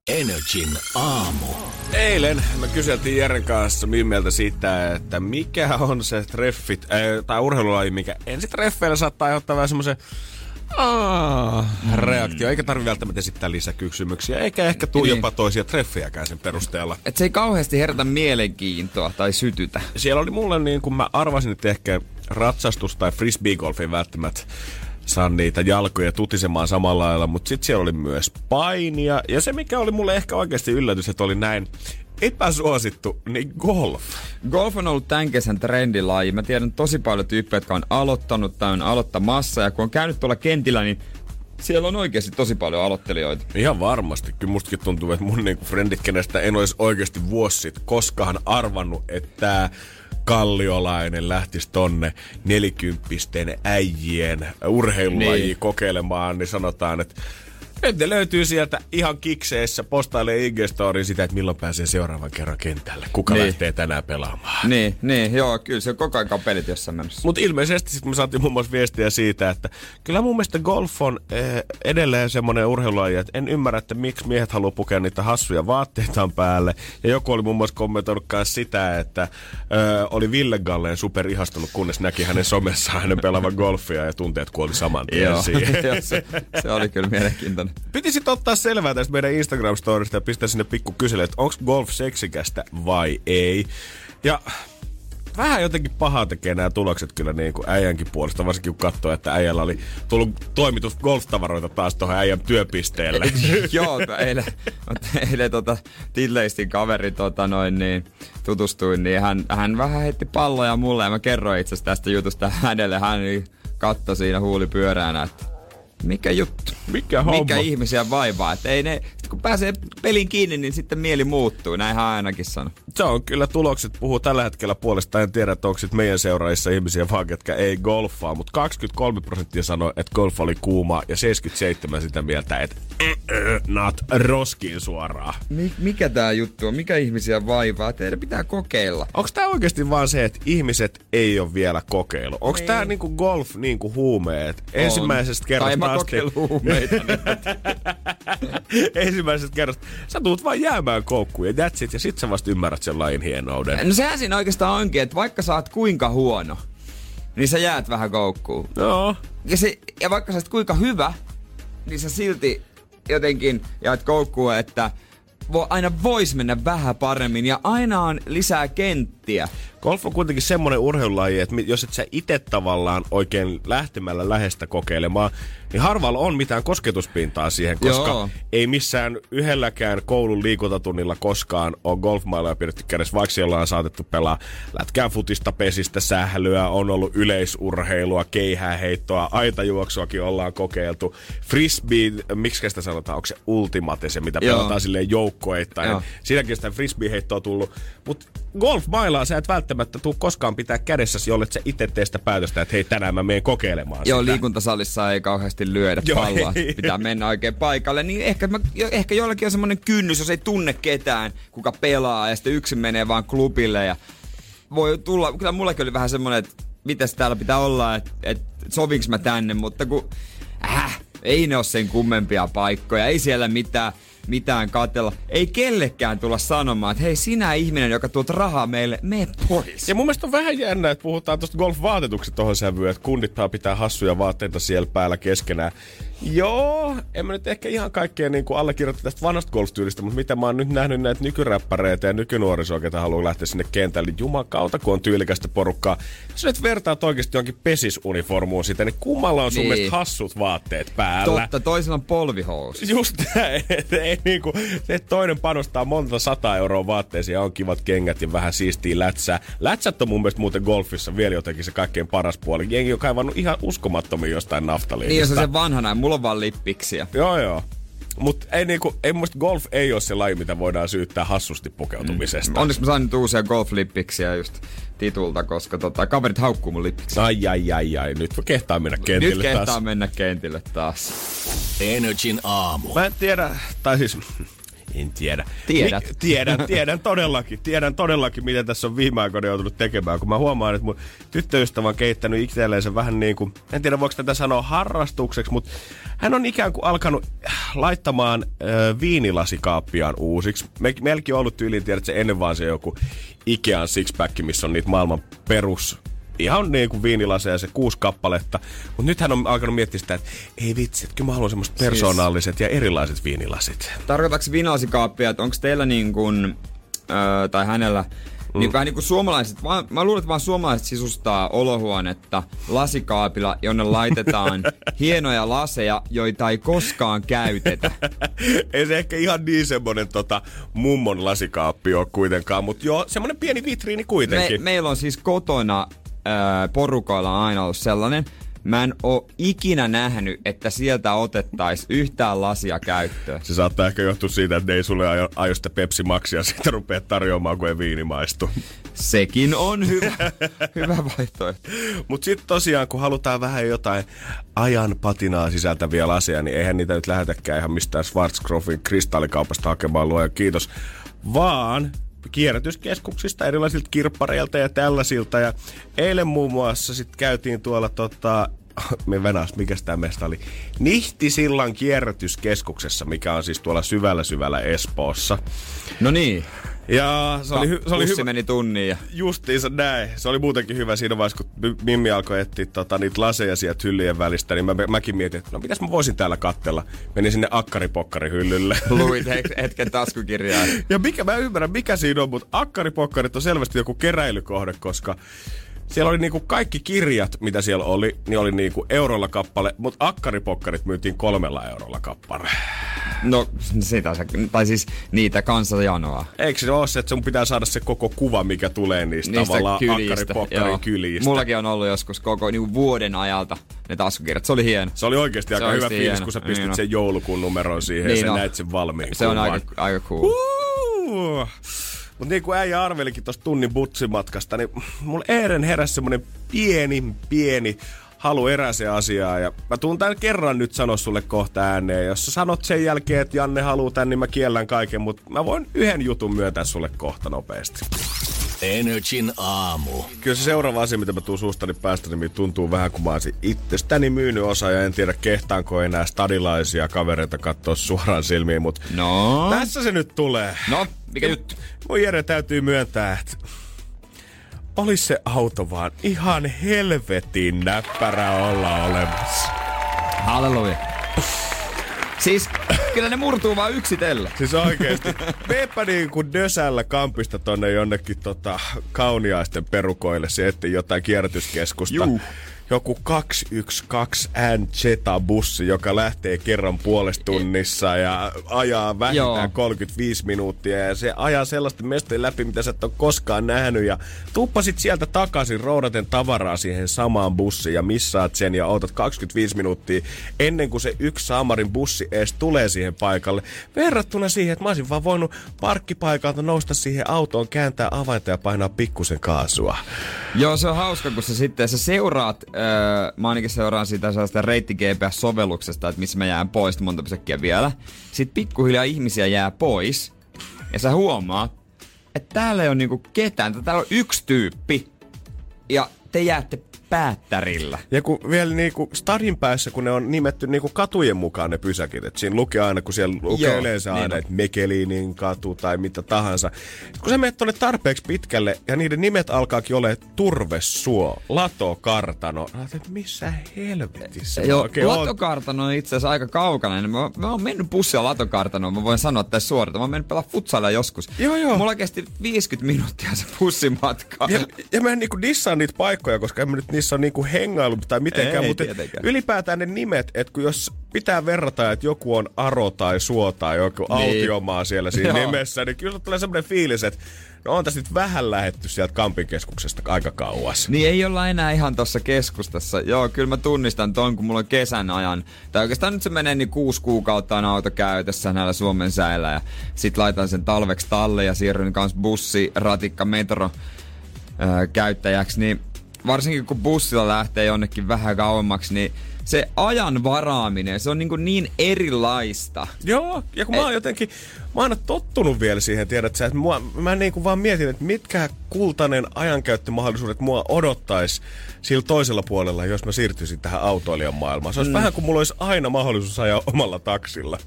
Energin aamu. Eilen me kyseltiin Jären kanssa Mimmeltä sitä, että mikä on se treffit, äh, tai urheilulaji, mikä ensi treffeillä saattaa aiheuttaa vähän semmoisen aah, reaktio. Eikä tarvitse välttämättä esittää lisäkysymyksiä, eikä ehkä tule niin jopa toisia treffejäkään sen perusteella. Et se ei kauheasti herätä mielenkiintoa tai sytytä. Siellä oli mulle niin, kun mä arvasin, että ehkä ratsastus tai frisbeegolfin välttämättä saan niitä jalkoja tutisemaan samalla lailla, mutta sitten siellä oli myös painia. Ja se, mikä oli mulle ehkä oikeasti yllätys, että oli näin epäsuosittu, niin golf. Golf on ollut tämän kesän trendilaji. Mä tiedän tosi paljon tyyppejä, jotka on aloittanut tai on aloittamassa. Ja kun on käynyt tuolla kentillä, niin siellä on oikeasti tosi paljon aloittelijoita. Ihan varmasti. Kyllä mustakin tuntuu, että mun niinku frendit, kenestä en olisi oikeasti vuosi sitten koskaan arvannut, että kalliolainen lähtisi tonne nelikymppisten äijien urheilulajiin niin kokeilemaan, niin sanotaan, että Nyt ne löytyy sieltä ihan kikseessä, postailee I G-storiin sitä, että milloin pääsee seuraavan kerran kentälle. Kuka niin. lähtee tänään pelaamaan. Niin, niin, joo, kyllä se on koko ajan pelit jossain mennessä. Mutta ilmeisesti sit me saatiin muun muassa viestiä siitä, että kyllä mun mielestä golf on eh, edelleen semmoinen urheilulaji, että en ymmärrä, että miksi miehet haluaa pukea niitä hassuja vaatteitaan päälle. Ja joku oli muun muassa kommentoinut sitä, että ö, oli Ville Galleen superihastunut, kunnes näki hänen somessaan hänen pelaavan golfia ja tunteet kuoli saman tien siihen. se, se oli kyllä mielenkiintoinen. Piti sitten ottaa selvää tästä meidän Instagram-storista ja pistää sinne pikku kyselyä, että onko golf seksikästä vai ei. Ja vähän jotenkin pahaa tekee nämä tulokset kyllä niin kuin äijänkin puolesta, varsinkin kun katsoo, että äijällä oli tullut toimitus golftavaroita taas tuohon äijän työpisteelle. Joo, eilen, eilen tota, Titleistin kaveri tota, noin, niin, tutustuin, niin hän, hän vähän heitti palloja mulle ja mä kerroin itse asiassa tästä jutusta hänelle. Hän katsoi siinä huulipyöränä, että mikä juttu, mikä, mikä ihmisiä vaivaa, että ei ne, kun pääsee pelin kiinni, niin sitten mieli muuttuu, näinhän ainakin sano. Se on kyllä, tulokset puhuu tällä hetkellä puolestaan, en tiedä, että onko sitten meidän seuraajissa ihmisiä vaan, ketkä ei golfaa, mutta kaksikymmentäkolme prosenttia sanoi, että golf oli kuuma ja seitsemänkymmentäseitsemän sitä mieltä, että not roskiin suoraan. Mik, mikä tää juttu on, mikä ihmisiä vaivaa, teidän pitää kokeilla. Onko tää oikeasti vaan se, että ihmiset ei ole vielä kokeillut? Onko tää niinku golf niinku huumeet? Ensimmäisestä kerrasta ensimmäiset kerrat. Sä tuut vaan jäämään koukkuun ja that's it, ja sit sä vasta ymmärrät sen lajin hienouden. No sehän siinä oikeastaan onkin, että vaikka sä oot kuinka huono, niin sä jäät vähän koukkuun. No. Ja, se, ja vaikka sä oot kuinka hyvä, niin sä silti jotenkin jäät koukkuun, että Vo, aina voisi mennä vähän paremmin ja aina on lisää kenttiä. Golf on kuitenkin semmoinen urheilulaji, että jos et sä itse tavallaan oikein lähtemällä lähestä kokeilemaan, niin harvalla on mitään kosketuspintaa siihen, koska Joo. ei missään yhdelläkään koulun liikuntatunnilla koskaan ole golfmailoja pidetty kädessä, vaikka siellä on saatettu pelaa lätkään futista, pesistä, sählyä, on ollut yleisurheilua, keihääheittoa, aitajuoksuakin ollaan kokeiltu. Frisbee, miksi sitä sanotaan, onko se ultimate se, mitä Joo. pelataan silleen joukkoittain. Siinäkin sitä frisbee-heittoa tullut, mutta golfmailaa sä et välttämättä tuu koskaan pitää kädessäsi, jolle sä itse tee sitä päätöstä, että hei, tänään mä menen kokeilemaan Joo, sitä. Joo, liikuntasalissa ei kauheasti lyödä Joo, palloa, ei. Pitää mennä oikein paikalle. Niin ehkä, mä, ehkä jollakin on semmoinen kynnys, jos ei tunne ketään, kuka pelaa ja sitten yksin menee vaan klubille. Ja voi tulla, kyllä mullakin oli vähän semmoinen, että mitäs täällä pitää olla, että, että sovinko mä tänne, mutta kun äh, ei ne ole sen kummempia paikkoja, ei siellä mitään. mitään katsella. Ei kellekään tulla sanomaan, että hei, sinä ihminen, joka tuot rahaa meille, mene pois. Ja mun mielestä on vähän jännä, että puhutaan tuosta golf-vaatetukset tohon sävyyn, että kundittaa pitää hassuja vaatteita siellä päällä keskenään. Joo, en mä nyt ehkä ihan kaikkea niin kuin allekirjoittaa tästä vanhasta golf-tyylistä, mutta mitä mä oon nyt nähnyt näitä nykyräppäreitä ja nykynuorisoa, ketä haluaa lähteä sinne kentälle, niin juman kautta, kun on tyylikästä porukkaa. Jos nyt vertaat oikeasti jonkin pesisuniformuun sitä, niin kummalla on sun niin. mielestä hassut vaatteet päällä? Totta, toisella on polvihousut. Just näin. Ei niinku, se toinen panostaa monta sataa euroa vaatteisiin ja on kivat kengät ja vähän siistiä lätsää. Lätsät on mun mielestä muuten golfissa vielä jotenkin se kaikkein paras puoli. Jengi on kaivannut ihan uskomattomia jostain naftaliinista. Niin, jos on se vanhana, mulla on vaan lippiksiä. Joo, joo. Mut ei niinku, ei muista golf ei oo se laji, mitä voidaan syyttää hassusti pukeutumisesta. Mm. Onneksi mä sain nyt uusia golf-lippiksiä just Titulta, koska tota, kaverit haukkuu mun lippiksi. Ai, ai, ai, ai. Nyt kehtaa mennä kentille taas. Nyt kehtaa taas. mennä kentille taas. N R J:n aamu. Mä en tiedä, tai siis... En tiedä. Tiedät. Mik, tiedän, tiedän todellakin. Tiedän todellakin, miten tässä on viime aikoina joutunut tekemään. Kun mä huomaan, että mun tyttöystävä on keittänyt itselleen vähän niin kuin, en tiedä voiko tätä sanoa harrastukseksi, mutta hän on ikään kuin alkanut laittamaan äh, viinilasikaappiaan uusiksi. Me, meilläkin on ollut tyyliin, tiedät, se ennen vaan se joku Ikean sixpack, missä on niitä maailman perus... Ihan niin kuin viinilaseja se kuusi kappaletta. Mutta nyt hän on alkanut miettiä sitä, että ei vitsi, että kyllä mä haluan semmoiset persoonalliset ja erilaiset viinilasit. Tarkoitatko viinilasikaappia, että onko teillä niin kuin, öö, tai hänellä, mm. niin vähän niin kuin suomalaiset, mä, mä luulen, että vaan suomalaiset sisustaa olohuonetta lasikaapilla, jonne laitetaan hienoja laseja, joita ei koskaan käytetä. Ei se ehkä ihan niin semmoinen tota, mummon lasikaappi ole kuitenkaan, mutta joo, semmoinen pieni vitriini kuitenkin. Me, meillä on siis kotona... Öö, porukoilla on aina ollut sellainen, Mä en oo ikinä nähnyt, että sieltä otettaisiin yhtään lasia käyttöön. Se saattaa ehkä johtua siitä, että ne ei sulle aio, aio sitä Pepsi Maxia siitä rupea tarjoamaan, kun ei viini maistu. Sekin on hyvä, hyvä vaihtoehto. Mut sit tosiaan, kun halutaan vähän jotain ajan patinaa sisältäviä laseja, niin eihän niitä nyt lähetäkään ihan mistään Schwarzkopfin kristallikaupasta hakemaan luoja. Kiitos. Vaan kierrätyskeskuksista, erilaisilta kirppareilta ja tällaisilta. Ja eilen muun muassa sitten käytiin tuolla, tota, me venäs, mikäs tämä mesta oli, Nihtisillan kierrätyskeskuksessa, mikä on siis tuolla syvällä syvällä Espoossa. No niin. Ja se oli, hy- se oli hyvä. Meni tunnin ja justiinsa näin. Se oli muutenkin hyvä siinä vaiheessa, kun Mimmi alkoi etsiä tota, niitä laseja sieltä hyllyjen välistä, niin mä, mäkin mietin, että no mitäs mä voisin täällä katsella. Menin sinne akkaripokkari hyllylle. Luit hetken taskukirjaa. Ja mikä, mä en ymmärrä mikä siinä on, mutta akkaripokkarit on selvästi joku keräilykohde, koska siellä oli niinku kaikki kirjat, mitä siellä oli, niin oli niinku eurolla kappale, mutta akkaripokkarit myytiin kolmella eurolla kappale. No, sitä, tai siis niitä kansajanoa. Eikö se ole se, että sun pitää saada se koko kuva, mikä tulee niistä, niistä tavallaan akkaripokkarin kylistä? Mullakin on ollut joskus koko niin vuoden ajalta ne taskukirjat. Se oli hieno. Se oli oikeasti se aika hyvä hieno fiilis, kun sä pistit niin sen joulukuun numeroon siihen niin ja no, sä näit sen valmiin. Se kuvan on aika, aika cool. Uuu. Mut niin kuin äijä arvelikin tosta tunnin butsimatkasta, niin mulla eilen heräsi semmonen pieni, pieni halu erääseen asiaan. Ja mä tuun tän kerran nyt sanoa sulle kohta ääneen. Jos sä sanot sen jälkeen, että Janne haluu tän, niin mä kiellän kaiken. Mut mä voin yhden jutun myöntää sulle kohta nopeasti. N R J:n aamu. Kyllä se seuraava asia, mitä mä tuun suustani päästä, niin tuntuu vähän kuin mä olisin itsestäni myynyt osa ja en tiedä kehtaanko enää stadilaisia kavereita katsoa suoraan silmiin, mutta no, tässä se nyt tulee. No, mikä juttu? Mun Jere täytyy myöntää, että olis se auto vaan ihan helvetin näppärä olla olemassa. Halleluja. Siis kyllä ne murtuu vaan yksitellä. Siis oikeesti. Meepä niinku dösällä kampista tonne jonnekin tota Kauniaisten perukoille. Se etti jotain kierrätyskeskusta. Juu. Joku kaksi yksi kaksi N Z-bussi, joka lähtee kerran puolesta tunnissa ja ajaa vähintään joo kolmekymmentäviisi minuuttia. Ja se ajaa sellaisten mestojen läpi, mitä sä et ole koskaan nähnyt. Ja tuuppasit sieltä takaisin roudaten tavaraa siihen samaan bussiin ja missaat sen ja otat kaksikymmentäviisi minuuttia ennen kuin se yksi saamarin bussi edes tulee siihen paikalle. Verrattuna siihen, että mä olisin vaan voinut parkkipaikalta nousta siihen autoon, kääntää avainta ja painaa pikkusen kaasua. Joo, se on hauska, kun sä sitten sä seuraat Öö, mä ainakin seuraan sitä sellaista reitti G P S-sovelluksesta, että missä mä jään pois, monta pysäkkiä vielä. Sitten pikkuhiljaa ihmisiä jää pois, ja sä huomaat, että täällä ei ole niinku ketään. Täällä on yksi tyyppi, ja te jäätte päättärillä. Ja kun vielä niinku stadin päässä, kun ne on nimetty niinku katujen mukaan ne pysäkit, että siinä lukee aina, kun siellä lukee joo, yleensä aina, niin että Mechelininkatu tai mitä tahansa. Kun sä menet tuonne tarpeeksi pitkälle ja niiden nimet alkaakin olemaan Turvesuo, Latokartano. Mä ajattelin, että missä helvetissä? Joo, okay, Latokartano on itse asiassa aika kaukana. Mä, mä oon mennyt bussia Latokartanoon, mä voin sanoa tässä suoraan. Mä oon mennyt pelaa futsailla joskus. Joo, joo. Mulla kesti viisikymmentä minuuttia se bussimatka. Ja, ja mä en niinku dissaa niitä paikkoja, koska en mä nyt niissä on niinku hengailu tai mitenkään, ei, mutta ylipäätään ne nimet, että kun jos pitää verrata, että joku on Aro tai Suo tai joku niin autiomaa siellä siinä joo nimessä, niin kyllä tulee semmoinen fiilis, että no on tässä nyt vähän lähetty sieltä Kampin keskuksesta aika kauas. Niin ei olla enää ihan tuossa keskustassa. Joo, kyllä mä tunnistan ton, kun mulla on kesän ajan. Tai oikeastaan nyt se menee niin kuusi kuukautta on auto käytössä näillä Suomen säillä ja sit laitan sen talveksi talle ja siirryn kanssa bussi, ratikka, metro öö, käyttäjäksi, niin varsinkin kun bussilla lähtee jonnekin vähän kauemmaksi, niin se ajan varaaminen, se on niin, kuin niin erilaista. Joo, ja kun Et... mä oon jotenkin, mä oon aina tottunut vielä siihen, tiedät sä, että mua, mä niin kuin vaan mietin, että mitkä kultainen ajankäyttömahdollisuudet mua odottaisi sillä toisella puolella, jos mä siirtyisin tähän autoilijan maailmaan. Se olisi mm. vähän kuin mulla olisi aina mahdollisuus ajaa omalla taksilla.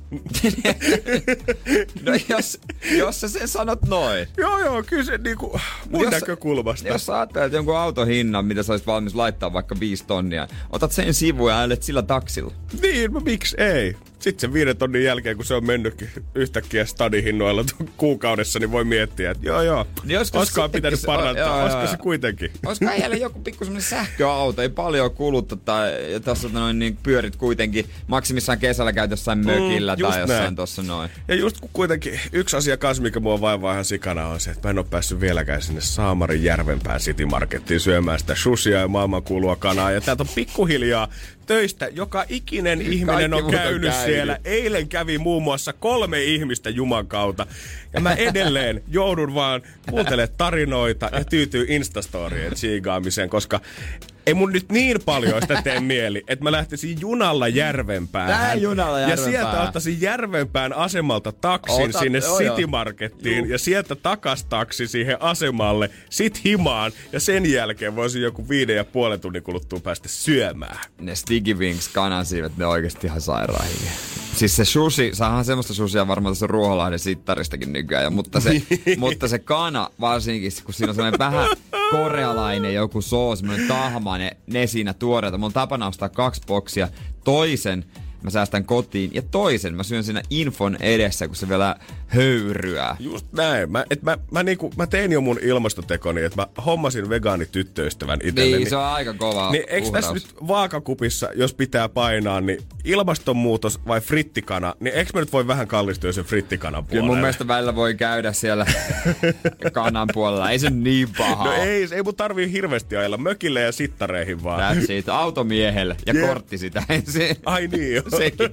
No jos, jos sä sen sanot noin. Joo, joo, kyllä se niin kuin mun jos, näkökulmasta. Jos sä ajattelet jonkun autohinnan, mitä sä olisit valmis laittaa vaikka viisi tonnia, otat sen sivuja, sillä taksilla. Niin, miksi ei? Sitten sen viiden tonnin jälkeen, kun se on mennyt yhtäkkiä stadihinnoilla kuukaudessa, niin voi miettiä, että joo joo, niin olisikohan pitänyt parantaa, olisiko se kuitenkin. Olisiko heillä joku pikku semmoinen sähköauto, ei paljon kulutta tai ja tässä noin niin pyörit kuitenkin maksimissaan kesällä käyt jossain mökillä mm, tai jossain näin. Tossa noin. Ja just kun kuitenkin yksi asia kanssa, mikä mua vaivaa ihan sikana on se, että mä en oo päässyt vieläkään sinne Saamarin Järvenpään Citymarkettiin syömään sitä susia ja maailmankuulua kanaa ja täältä on pikkuhiljaa töistä. Joka ikinen ihminen on käynyt siellä. Eilen kävi muun muassa kolme ihmistä Juman kautta. Ja mä edelleen joudun vaan kuuntelemaan tarinoita ja tyytyy Instastorien tsiigaamiseen, koska ei mun nyt niin paljon sitä tee mieli, että mä lähtisin junalla Järvenpään. Tää junalla Järvenpään. Ja sieltä ottaisin Järvenpään asemalta taksin Ota, sinne joo, Citymarkettiin joo. Ja sieltä takas taksi siihen asemalle, sit himaan ja sen jälkeen voisin joku viiden ja puolen tunnin kuluttua päästä syömään. Ne Stiggy Wings kanansiivet, ne oikeesti ihan sairaan hiviä. Siis se sushi, saahan semmoista sushia varmaan tässä Ruoholahden sittaristakin nykyään, mutta se, mutta se kana varsinkin, kun siinä on semmoinen vähän korealainen joku soos, semmoinen tahmainen, ne siinä tuoreita. Mulla on tapana ostaa kaksi boksia, toisen mä säästän kotiin ja toisen mä syön siinä infon edessä, kun se vielä höyryää. Just näin. Mä, et mä, mä, niinku, mä tein jo mun ilmastotekoni, että mä hommasin vegaanityttöystävän itselleni. Niin, se on aika kova niin, eikö tässä nyt vaakakupissa, jos pitää painaa, niin ilmastonmuutos vai frittikana, niin eikö mä nyt voi vähän kallistua sen frittikanan puolelle? Kyllä mun mielestä välillä voi käydä siellä kanan puolella. Ei se niin paha. No ei, ei mun tarvii hirveästi ajella mökille ja sittareihin vaan. That's it. Automiehelle ja yeah. Kortti sitä ensin. Ai niin. Sekin.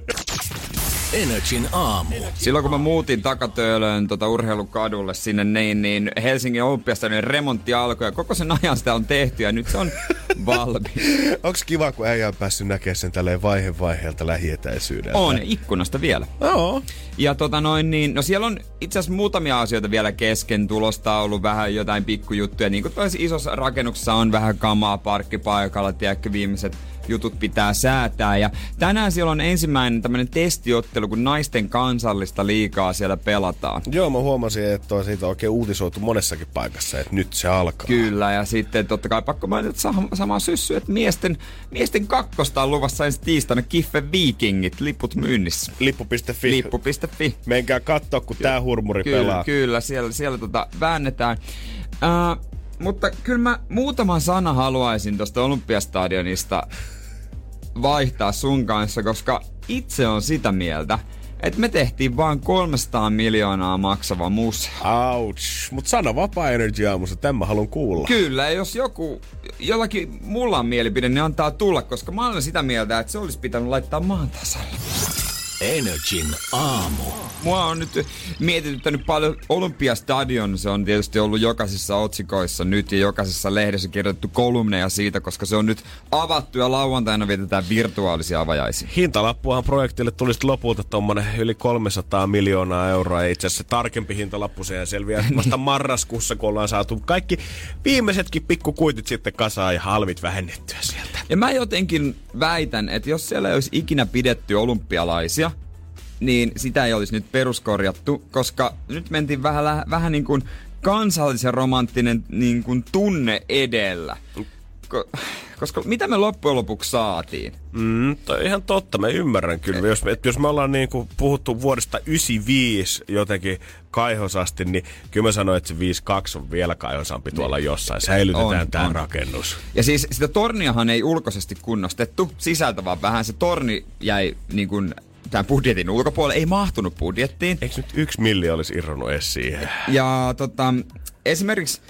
N R J:n aamu. Silloin kun mä muutin Takatöölöön tota urheilukadulle sinne, niin, niin Helsingin Olympiastadion remontti alkoi ja koko sen ajan sitä on tehty ja nyt se on valmis. Onks kiva, kun äijä on päässyt näkemään sen tälleen vaihe vaiheelta lähietäisyydellä? On, ikkunasta vielä. Joo. Ja tota noin niin, no siellä on itse asiassa muutamia asioita vielä kesken. Tulosta on ollut vähän jotain pikkujuttuja. Niin kuin toisessa isossa rakennuksessa on vähän kamaa parkkipaikalla, tiedätkö viimeiset jutut pitää säätää ja tänään siellä on ensimmäinen tämmönen testiottelu, kun naisten kansallista liigaa siellä pelataan. Joo, mä huomasin, että on siitä oikein uutisoitu monessakin paikassa, että nyt se alkaa. Kyllä, ja sitten totta kai pakko mainita samaan syssyyn, että miesten, miesten kakkosta on luvassa ensi tiistaina Kiffe Vikingit, liput myynnissä. Lippu piste fi. Lippu piste fi. Menkää katsoa, kun kyllä, tää hurmuri kyllä, pelaa. Kyllä, siellä, siellä tota väännetään. Äh, mutta kyllä mä muutaman sana haluaisin tosta Olympiastadionista vaihtaa sun kanssa, koska itse on sitä mieltä, että me tehtiin vaan kolmesataa miljoonaa maksava museo. Ouch, mutta sana vapaa energia-aamussa, tämän mä haluan kuulla. Kyllä, jos joku, jollakin mulla on mielipide, niin antaa tulla, koska mä olen sitä mieltä, että se olisi pitänyt laittaa maan tasalle. N R J:n aamu. Mua on nyt mietityttänyt paljon Olympiastadion. Se on tietysti ollut jokaisessa otsikoissa nyt ja jokaisessa lehdessä kirjoitettu kolumneja siitä, koska se on nyt avattu ja lauantaina vietetään virtuaalisia avajaisia. Hintalappuahan projektille tulisi lopulta tommonen yli kolmesataa miljoonaa euroa. Itse asiassa tarkempi hintalappu se selviää vasta marraskuussa, kun ollaan saatu kaikki viimeisetkin pikkukuitit sitten kasaan ja halvit vähennettyä sieltä. Ja mä jotenkin väitän, että jos siellä ei olisi ikinä pidetty olympialaisia, niin sitä ei olisi nyt peruskorjattu, koska nyt mentiin vähän, vähän niin kuin kansallisen romanttinen niin kuin tunne edellä. Ko, koska mitä me loppujen lopuksi saatiin? Mm, toi on ihan totta, mä ymmärrän kyllä. Jos, et, jos me ollaan niin kuin puhuttu vuodesta yhdeksänkymmentäviisi jotenkin kaihosasti, niin kyllä mä sanoin, että se viisikymmentäkaksi on vielä kaihosampi tuolla jossain. Säilytetään tämä rakennus. Ja siis sitä torniahan ei ulkoisesti kunnostettu sisältä, vaan vähän se torni jäi niin kuin tämän budjetin ulkopuolelle, ei mahtunut budjettiin. Eikö nyt yksi milli olisi irronnut edes siihen? Ja tota, esimerkiksi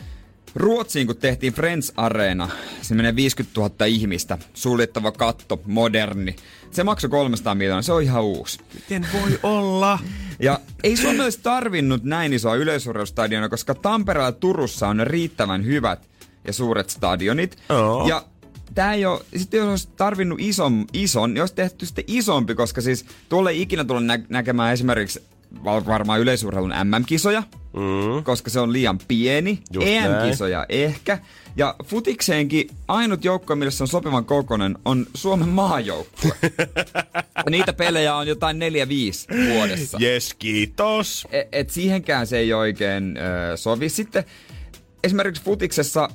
Ruotsiin, kun tehtiin Friends Arena, se menee viisikymmentätuhatta ihmistä, suljettava katto, moderni. Se maksoi kolmesataa miljoonaa, se on ihan uusi. Miten voi olla? Ja ei Suomessa olisi tarvinnut näin isoa yleisurheilustadionia, koska Tampereella ja Turussa on riittävän hyvät ja suuret stadionit. Oh. Ja tää ei oo, sitten jos olisi tarvinnut ison, ison, niin olisi tehty sitten isompi, koska siis tuolla ei ikinä tulla nä- näkemään esimerkiksi varmaan yleisurheilun M M-kisoja, mm. koska se on liian pieni. Just E M-kisoja näin. Ehkä. Ja futikseenkin ainut joukko, millä se on sopivan kokoinen, on Suomen maajoukkue. Niitä pelejä on jotain neljä viisi vuodessa. Jes, kiitos. Et, et siihenkään se ei oikein ö, sovi. Sitten esimerkiksi futiksessa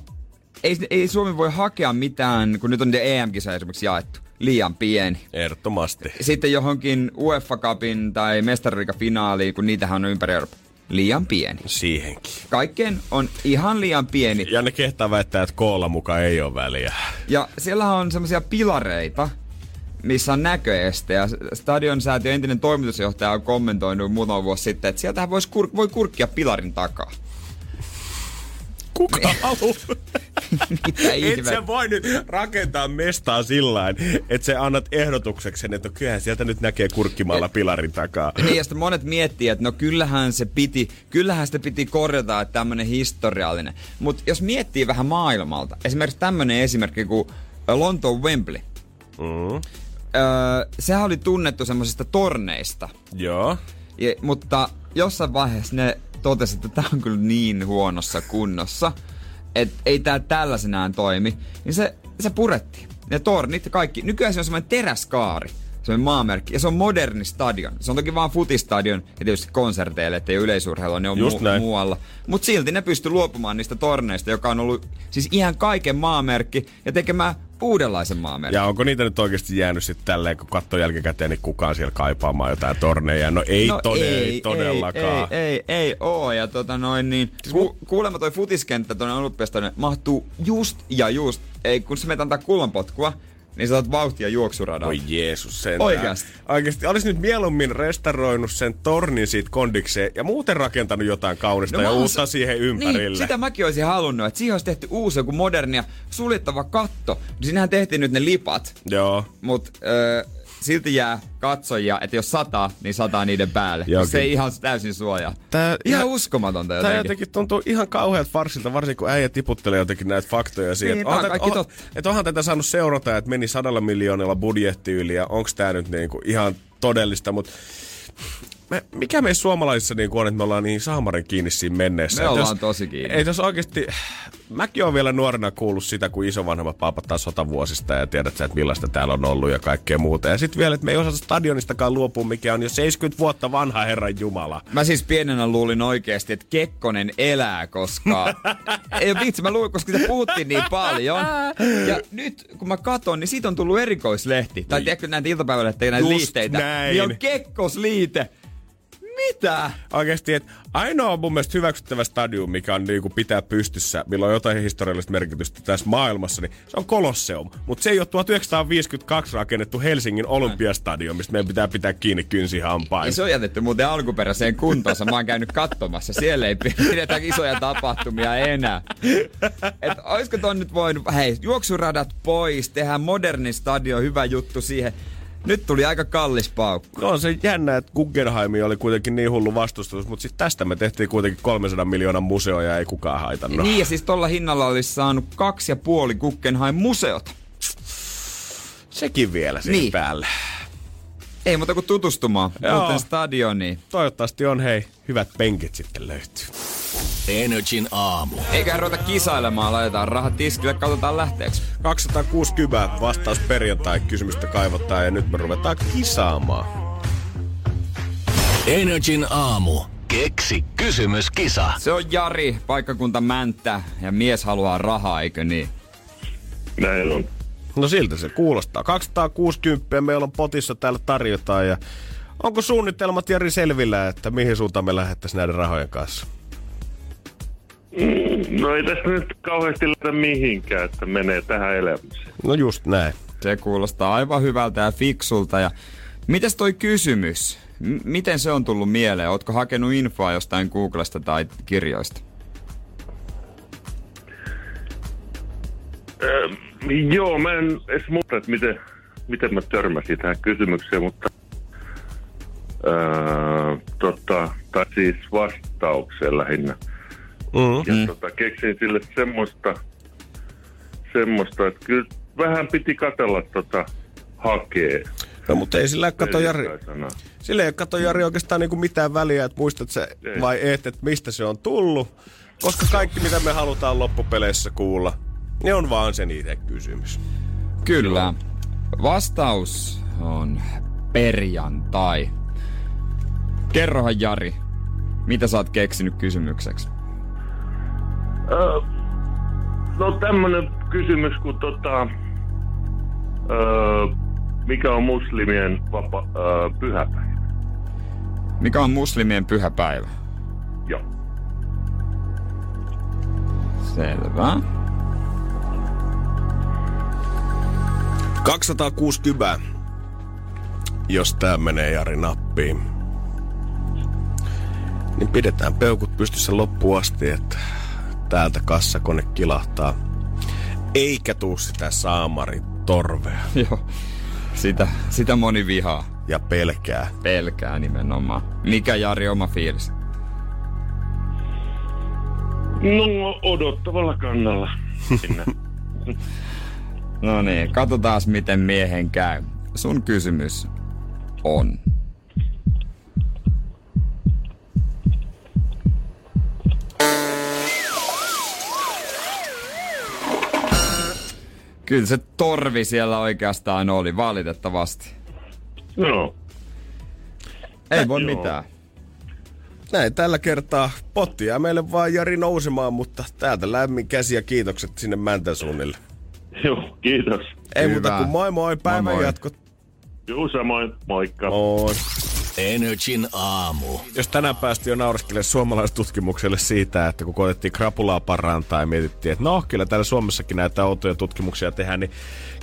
ei, ei Suomi voi hakea mitään, kun nyt on E M-kisoja esimerkiksi jaettu. liian pieni. Ehdottomasti. Sitten johonkin UEFA Cupin tai mestariliigafinaaliin, kun niitähän on ympäri Euroopan. Liian pieni. Siihenkin. Kaikkeen on ihan liian pieni. Ja ne kehtaa väittää, että koolla mukaan ei ole väliä. Ja siellä on semmoisia pilareita, missä on näköeste. Ja Stadion säätiön entinen toimitusjohtaja on kommentoinut muutama vuosi sitten, että sieltähän vois kur- voi kurkkia pilarin takaa. Kuka haluaa? Et sä voi nyt rakentaa mestaa sillain, että sä annat ehdotukseksen, että kyllähän sieltä nyt näkee kurkkimalla pilarin takaa. Niin, ja sitten monet miettii, että no kyllähän se piti, kyllähän sitä piti korjata, että tämmönen historiallinen. Mutta jos miettii vähän maailmalta, esimerkiksi tämmönen esimerkki kuin Lontoon Wembley. Mm. Öö, sehän oli tunnettu semmosista torneista. Joo. Ja, mutta jossain vaiheessa ne totesi, että tää on kyllä niin huonossa kunnossa, että ei tää tällaisenään toimi. Niin se, se purettiin. Ne tornit ja kaikki. Nykyään se on semmoinen teräskaari, semmoinen maamerkki. Ja se on moderni stadion. Se on toki vaan futistadion ja tietysti konserteille, ettei yleisurheilua, ne on mu- muualla. Mutta silti ne pysty luopumaan niistä torneista, joka on ollut siis ihan kaiken maamerkki ja tekemään uudenlaisen maamerkki. Ja onko niitä nyt oikeasti jäänyt sitten tälleen, kun katsoo jälkikäteen, niin kukaan siellä kaipaamaan jotain torneja? No ei, no todella, ei, ei todellakaan. Ei, ei, ei, ei oo. Ja tota noin niin, ku, kuulemma toi futiskenttä tuonne Olympiastadion mahtuu just ja just. Ei, kun sä menet antaa kullanpotkua, niin sä otat vauhtia juoksuradan. Oi Jeesus sentään. Oikeasti. Oikeasti. Olis nyt mieluummin restauroinut sen tornin siitä kondikseen ja muuten rakentanut jotain kaunista no ja uutta olis... siihen ympärille. Niin, sitä mäkin olisin halunnut, että siihen olisi tehty uusi joku modernia suljettava katto. Sinähän tehtiin nyt ne lipat. Joo. Mut öö, silti jää katsojia, että jos sataa, niin sataa niiden päälle. Se ei ihan täysin suojaa. Tää, ihan uskomatonta jotenkin. Tää jotenkin tuntuu ihan kauheat farsilta, varsinkin kun äijä tiputtelee jotenkin näitä faktoja siihen. Niin, on, kaikki totta. Että onhan tätä saanut seurata, että meni sadalla miljoonilla budjetti yli ja onks tää nyt niinku ihan todellista, mut me, mikä meissä suomalaisissa niin on, että me ollaan niin saamarin kiinni siinä menneessä. Me ollaan jos, tosi kiinni. Ei tos oikeesti, mäkin oon vielä nuorena kuullut sitä, kun isovanhemmat paapattaa sotavuosista ja tiedät sä, että millaista täällä on ollut ja kaikkea muuta. Ja sit vielä, että me ei osata stadionistakaan luopua, mikä on jo seitsemänkymmentä vuotta vanha Herran Jumala. Mä siis pienenä luulin oikeesti, että Kekkonen elää koskaan. Ei vitsi, mä luulin, koska sitä puhuttiin niin paljon. Ja nyt, kun mä katon, niin siitä on tullut erikoislehti. Tai tiedätkö näitä iltapäivälehtiä, näitä liitteitä. Näin. Niin on Kekkosliite. Mitä? Oikeesti, että ainoa mun mielestä hyväksyttävä stadion, mikä on niinku pitää pystyssä, millä on jotain historiallista merkitystä tässä maailmassa, niin se on Colosseum. Mutta se ei ole tuhatyhdeksänsataaviisikymmentäkaksi rakennettu Helsingin Olympiastadion, mistä meidän pitää pitää kiinni kynsihampain. Ja se on jätetty muuten alkuperäiseen kuntoonsa. Mä oon käynyt katsomassa. Siellä ei pidetä isoja tapahtumia enää. Et olisiko ton nyt voinut, hei, juoksuradat pois, tehdään moderni stadion, hyvä juttu siihen. Nyt tuli aika kallis paukku. No on se jännä, että Guggenheim oli kuitenkin niin hullu vastustus, mutta sitten tästä me tehtiin kuitenkin kolmesataa miljoonan museo ja ei kukaan haitannut. Niin ja siis tolla hinnalla olisi saanut kaksi ja puoli Guggenheim-museota. Sekin vielä siihen niin päälle. Ei muuta kuin tutustumaan muuten stadioniin. Toivottavasti on, hei, hyvät penkit sitten löytyy. Energin aamu. Eiköhän ruveta kisailemaan, laitetaan rahat tiskille, katsotaan lähteeksi. kaksisataakuusikymmentä vastaus perjantai kysymystä kaivotaan ja nyt me ruvetaan kisaamaan. Energin aamu. Keksi kysymys kisa. Se on Jari, paikkakunta Mänttä ja mies haluaa rahaa, eikö niin? Näin on. No siltä se kuulostaa. kaksisataakuusikymmentä meillä on potissa, täällä tarjotaan ja onko suunnitelmat Jari selvillä, että mihin suuntaan me lähdettäisiin näiden rahojen kanssa? No ei tässä nyt kauheasti lähdetä mihinkään, että menee tähän elämiseen. No just näin. Se kuulostaa aivan hyvältä ja fiksulta. Ja mitäs toi kysymys? M- miten se on tullut mieleen? Ootko hakenut infoa jostain Googlesta tai kirjoista? Öö, joo, mä en edes muuta, että miten, miten mä törmäsin tähän kysymykseen, mutta... Öö, tota, tai siis vastaukseen lähinnä. Mm-hmm. Ja tota, keksin sille semmoista, semmoista, että kyllä vähän piti katsella tota hakee. No mutta ei sillä kato Jari, sillä ei kato Jari oikeastaan niinku mitään väliä, että muistat sä vai et, että mistä se on tullut. Koska kaikki mitä me halutaan loppupeleissä kuulla, niin on vaan sen itse kysymys. Kyllä. Vastaus on perjantai. Kerrohan Jari, mitä sä oot keksinyt kysymykseksi? Öö, no tämmönen kysymys, kun tota, öö, Mikä on muslimien vapa- äh, pyhäpäivä? Mikä on muslimien pyhäpäivä? Joo. Selvä. kaksisataakuusikymmentä, jos tää menee Jari nappiin. Niin pidetään peukut pystyssä loppuun asti, että täältä kassakone kilahtaa. Eikä tuu sitä saamarin torvea. Joo, sitä, sitä moni vihaa. Ja pelkää. Pelkää nimenomaan. Mikä Jari oma fiilis? No odottavalla kannalla. No niin, katsotaas miten miehen käy. Sun kysymys on. Kyllä se torvi siellä oikeastaan oli, valitettavasti. No. Ei voi joo. mitään. Näin, tällä kertaa potti jää meille vaan Jari nousemaan, mutta täältä lämmin käsi ja kiitokset sinne Mäntän suunnille. Joo, kiitos. Ei hyvä. Muuta kuin moi moi, päivän jatkot. Joo, samoin, moikka. Moi. N R J:n aamu. Jos tänään päästiin jo naureskelemaan suomalaistutkimukselle siitä, että kun koetettiin krapulaa parantaa ja mietittiin, että no kyllä täällä Suomessakin näitä outoja tutkimuksia tehdään, niin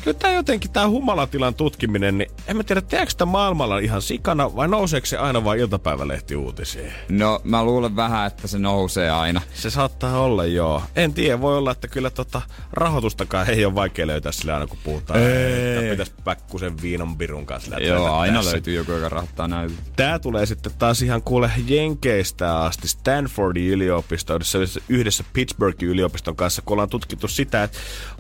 kyllä tämä jotenkin tämä humalatilan tutkiminen, niin en mä tiedä, tehdäänkö sitä maailmalla ihan sikana vai nouseeko se aina vaan iltapäivälehti uutisiin? No mä luulen vähän, että se nousee aina. Se saattaa olla, joo. En tiedä, voi olla, että kyllä tota, rahoitustakaan ei ole vaikea löytää sillä aina kun puhutaan. Ei. Pitäisi Päkkusen viinanpirun kanssa lähteä. Joo, aina tässä. Löytyy joku, joka rahoittaa näytä. Tää tulee sitten taas ihan kuule Jenkeistä asti Stanfordin yliopisto, yhdessä Pittsburghin yliopiston kanssa, kun ollaan tutkittu sitä, että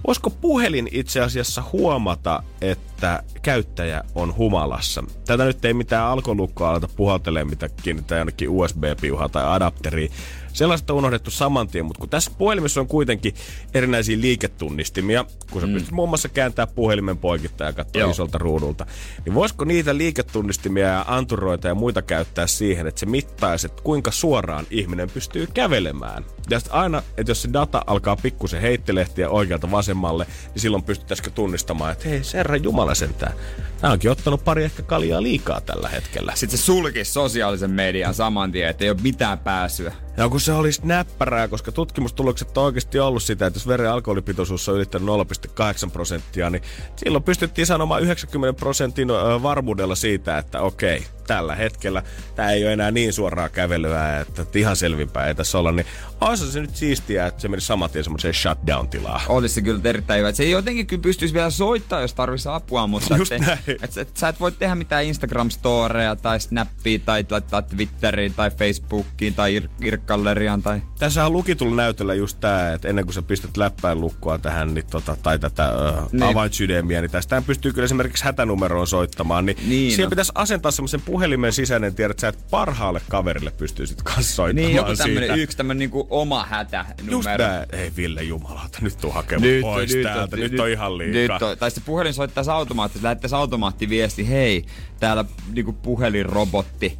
voisiko puhelin itse asiassa huomata, että käyttäjä on humalassa. Tätä nyt ei mitään alkolukkoa aleta puhaltelemaan, mitä kiinnittää jonnekin U S B-piuhaa tai adapteriin. Sellaista on unohdettu saman tien, mutta kun tässä puhelimessa on kuitenkin erinäisiä liiketunnistimia, kun sä mm. pystyt muun muassa kääntämään puhelimen poikittain ja katsoa Joo. isolta ruudulta, niin voisiko niitä liiketunnistimia ja anturoita ja muita käyttää siihen, että se mittaisi, että kuinka suoraan ihminen pystyy kävelemään. Ja sitten aina, että jos se data alkaa pikkusen heittelehtiä oikealta vasemmalle, niin silloin pystyttäisikö tunnistamaan, että hei, herran jumala sentään, nää onkin ottanut pari ehkä kaljaa liikaa tällä hetkellä. Sitten se sulkisi sosiaalisen median saman tien, että ei ole mitään pääsyä. Ja kun se olisi näppärää, koska tutkimustulokset on oikeasti ollut sitä, että jos veren alkoholipitoisuus on ylittänyt nolla pilkku kahdeksan prosenttia, niin silloin pystyttiin sanomaan yhdeksänkymmentä prosentin varmuudella siitä, että okei, tällä hetkellä tämä ei ole enää niin suoraa kävelyä, että ihan selvinpäin ei tässä olla, niin olisi se nyt siistiä, että se menisi saman tien semmoiseen shutdown-tilaan. Olisi se kyllä erittäin hyvä. Se ei jotenkin kyllä pystyisi vielä soittaa, jos tarvitsisi apua, mutta että, että, että sä et voi tehdä mitään Instagram-storeja tai Snappia tai laittaa Twitteriin tai Facebookiin tai ir- galleriaan tai... Tässähän lukitulla näytöllä just tää, että ennen kuin sä pistät läppäin lukkoa tähän niin tota, tai tätä uh, niin. avainsydemiä, niin tästähän pystyy kyllä esimerkiksi hätänumeroon soittamaan, niin, niin siihen no. pitäisi asentaa semmoisen puhelimen sisäinen tiedä, että sä et parhaalle kaverille pystyy sit kanssa soittamaan niin, joku tämmönen, siitä. Yksi tämmönen niinku oma hätänumero. Just tää, ei Ville jumalauta, nyt tuu hakemaan nyt, pois nyt, täältä, nyt, nyt on ihan liikaa. Nyt, tai sitten puhelin soittaisi automaattisesti, lähettäisi automaattiviesti, hei, täällä niinku puhelinrobotti.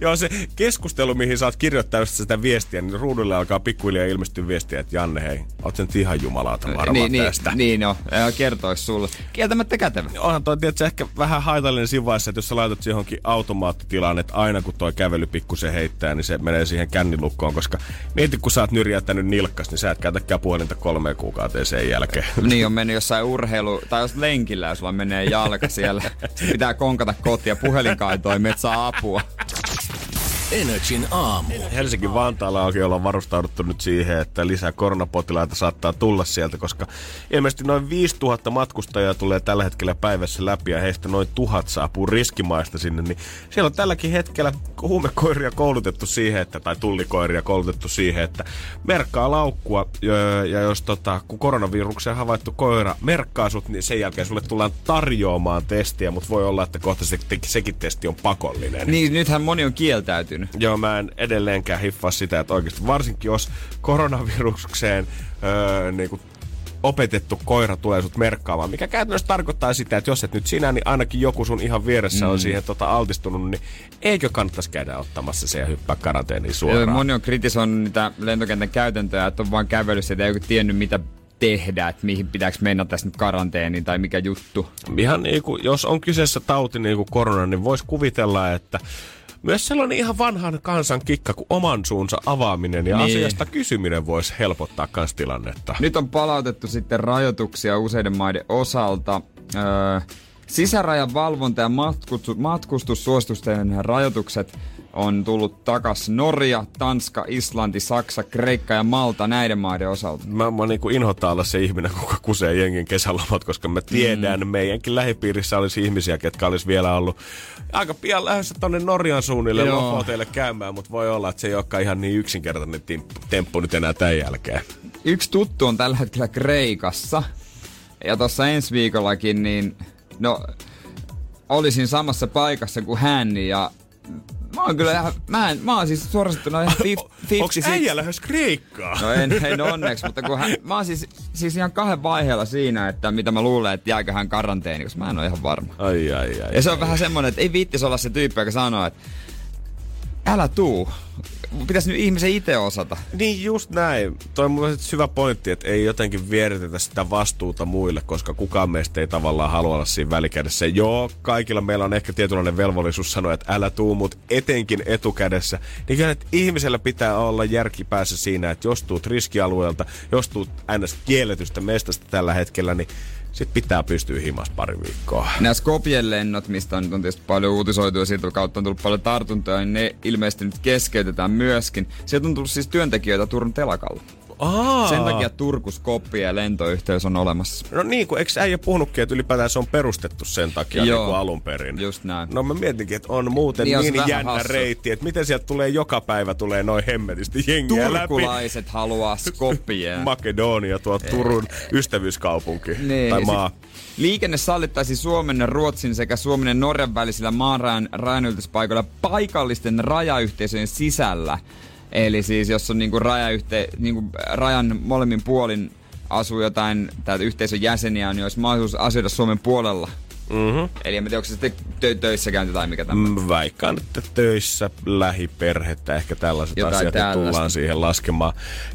Joo, se keskustelu mihin sä oot kirjoittanut sitä viestiä, niin ruudulle alkaa pikkuhiljaa ilmestyä viestiä, että Janne, hei, oot sen ihan jumalauta varmaan niin, tästä. Niin, niin no, kertois sulle. Kieltämättä kätevä. Onhan toi tietysti ehkä vähän haitallinen siinä vaiheessa, että jos sä laitat johonkin automaattitilaan, että aina kun toi kävely pikkusen heittää, niin se menee siihen kännilukkoon, koska mieti, kun sä oot nyrjäyttänyt nilkkas, niin sä et käytäkään puhelinta kolmeen kuukauteen sen jälkeen. Niin, on mennyt jossain urheilu, tai jos lenkillä, jos vaan menee jalka siellä, pitää konkata kotia, puhelinkaitoin, me et saa apua. N R J:n aamu. Helsingin Vantaalla onkin ollaan varustauduttu nyt siihen, että lisää koronapotilaita saattaa tulla sieltä, koska ilmeisesti noin viisituhatta matkustajaa tulee tällä hetkellä päivässä läpi ja heistä noin tuhat saapuu riskimaista sinne. Niin siellä on tälläkin hetkellä huumekoiria koulutettu siihen, että, tai tullikoiria koulutettu siihen, että merkkaa laukkua ja jos tota, kun koronavirukseen havaittu koira merkkaa sut, niin sen jälkeen sulle tullaan tarjoamaan testiä, mutta voi olla, että kohta se, sekin testi on pakollinen. Niin, nythän moni on kieltäytynyt. Joo, mä en edelleenkään hiffaa sitä, että oikeasti varsinkin jos koronavirukseen öö, niin kuin opetettu koira tulee sut merkkaamaan, mikä käytännössä tarkoittaa sitä, että jos et nyt sinä, niin ainakin joku sun ihan vieressä mm. on siihen tota altistunut, niin eikö kannattaisi käydä ottamassa se ja hyppää karanteeniin suoraan? Joo, moni on kritisoinut niitä lentokentän käytäntöjä, että on vaan kävellyt sieltä, ei ole tiennyt mitä tehdä, että mihin pitääkö mennä tässä nyt karanteeniin tai mikä juttu? Ihan niin kuin, jos on kyseessä tauti niin kuin korona, niin voisi kuvitella, että myös sellainen ihan vanhan kansan kikka, kun oman suunsa avaaminen ja niin. asiasta kysyminen voisi helpottaa myös tilannetta. Nyt on palautettu sitten rajoituksia useiden maiden osalta. Öö, sisärajan valvonta ja matkustussuositusten rajoitukset on tullut takas Norja, Tanska, Islanti, Saksa, Kreikka ja Malta näiden maiden osalta. Mä, mä niin kuin inhotaan olla se ihminen, kuka kusee jengin kesälomat, koska mä tiedän, mm. meidänkin lähipiirissä olisi ihmisiä, ketkä olisi vielä ollut aika pian lähdössä tonne Norjan suunnille lopoteille käymään, mutta voi olla, että se ei olekaan ihan niin yksinkertainen temppu nyt enää tämän jälkeen. Yksi tuttu on tällä hetkellä Kreikassa ja tuossa ensi viikollakin, niin no olisin samassa paikassa kuin hän ja mä oon kyllä ihan, mä, en, mä oon siis suorastettuna ihan viisikymmentä. Onks äijä lähes Kreikkaa? No en, en onneksi, mutta kun hän, mä oon siis, siis ihan kahden vaiheella siinä, että mitä mä luulen, että jääkö hän karanteeni, koska mä en oo ihan varma. Ai, ai, ai, ja se on ai, vähän ai. semmonen, että ei viittis olla se tyyppi, joka sanoo, että älä tuu. Pitäis nyt ihmisen ite osata. Niin just näin. Toi on mun mielestä hyvä pointti, että ei jotenkin vieritetä sitä vastuuta muille, koska kukaan meistä ei tavallaan halua olla siinä välikädessä. Joo, kaikilla meillä on ehkä tietynlainen velvollisuus sanoa, että älä tuu, mut etenkin etukädessä. Niin kyllä, että ihmisellä pitää olla järki päässä siinä, että jos tuut riskialueelta, jos tuut aina kielletystä mestasta tällä hetkellä, niin sitten pitää pystyä himas pari viikkoa. Nämä Skopien lennot, mistä on tietysti paljon uutisoitu ja siitä kautta on tullut paljon tartuntoja, niin ne ilmeisesti nyt keskeytetään myöskin. Sieltä on tullut siis työntekijöitä Turun telakalla. Aa. Sen takia Turku, Skopi ja lentoyhteys on olemassa. No niin, kun eikö äijä puhunutkin, että ylipäätään se on perustettu sen takia niin kuin alun perin? Just näin. No mä mietinkin, että on muuten niin, niin jännä hassu reitti, että miten sieltä tulee joka päivä tulee noin hemmetisti jengiä turkulaiset läpi. Turkulaiset haluaa Skopia. Makedonia, tuo Turun ystävyyskaupunki niin, tai maa. Liikenne sallittaisi Suomen ja Ruotsin sekä Suomen ja Norjan välisillä maanrajan rajanylityspaikoilla paikallisten rajayhteisöjen sisällä. Eli siis jos on niinku rajayhte- niinku rajan molemmin puolin asuu jotain täältä yhteisön jäseniä, niin olisi mahdollisuus asioida Suomen puolella. Mm-hmm. Eli en tiedä, onko se sitten tö- töissä käynti tai mikä tämmöinen? Vaikka että töissä, lähiperhettä, ehkä tällaiset jotain asiat tullaan siihen laskemaan.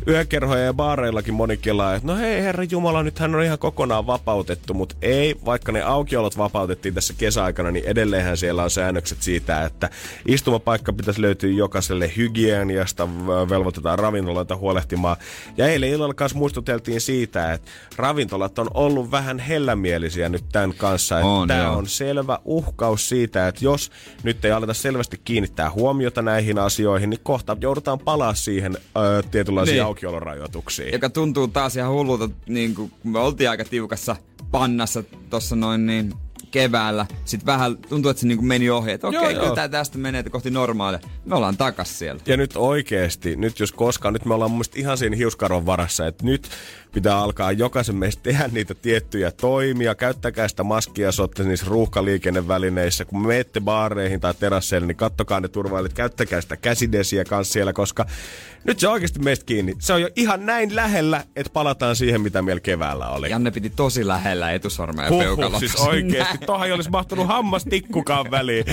Yökerhoja ja baareillakin moni kelaa, että no hei herra jumala, nyt hän on ihan kokonaan vapautettu, mutta ei, vaikka ne aukiolot vapautettiin tässä kesäaikana, niin edelleenhän siellä on säännökset siitä, että istumapaikka pitäisi löytyä jokaiselle hygieniasta, velvoitetaan ravintoloita huolehtimaan. Ja eilen illalla kanssa muistuteltiin siitä, että ravintolat on ollut vähän hellämielisiä nyt tämän kanssa, että on, tämä joo. on selvä uhkaus siitä, että jos nyt ei aleta selvästi kiinnittää huomiota näihin asioihin, niin kohta joudutaan palaa siihen ö, tietynlaisiin niin. aukiolorajoituksiin. Joka tuntuu taas ihan hullulta, niin kun me oltiin aika tiukassa pannassa tuossa noin niin keväällä. Sitten vähän tuntuu, että se niin meni ohi, että okei, okay, kyllä tämä tästä menee kohti normaalia. Me ollaan takas siellä. Ja nyt oikeesti, nyt jos koskaan, nyt me ollaan mun mielestä ihan siinä hiuskarvan varassa, että nyt pitää alkaa jokaisen meistä tehdä niitä tiettyjä toimia. Käyttäkää sitä maskia, jos olette niissä ruuhkaliikennevälineissä. Kun menette baareihin tai terasseille, niin kattokaa ne turvailijat. Käyttäkää sitä käsidesiä kanssa siellä, koska nyt se on oikeasti meistä kiinni. Se on jo ihan näin lähellä, että palataan siihen, mitä meillä keväällä oli. Janne piti tosi lähellä etusormea peukalossa. Siis oikeesti. Tuohan ei olisi mahtunut hammastikkukaan väliin.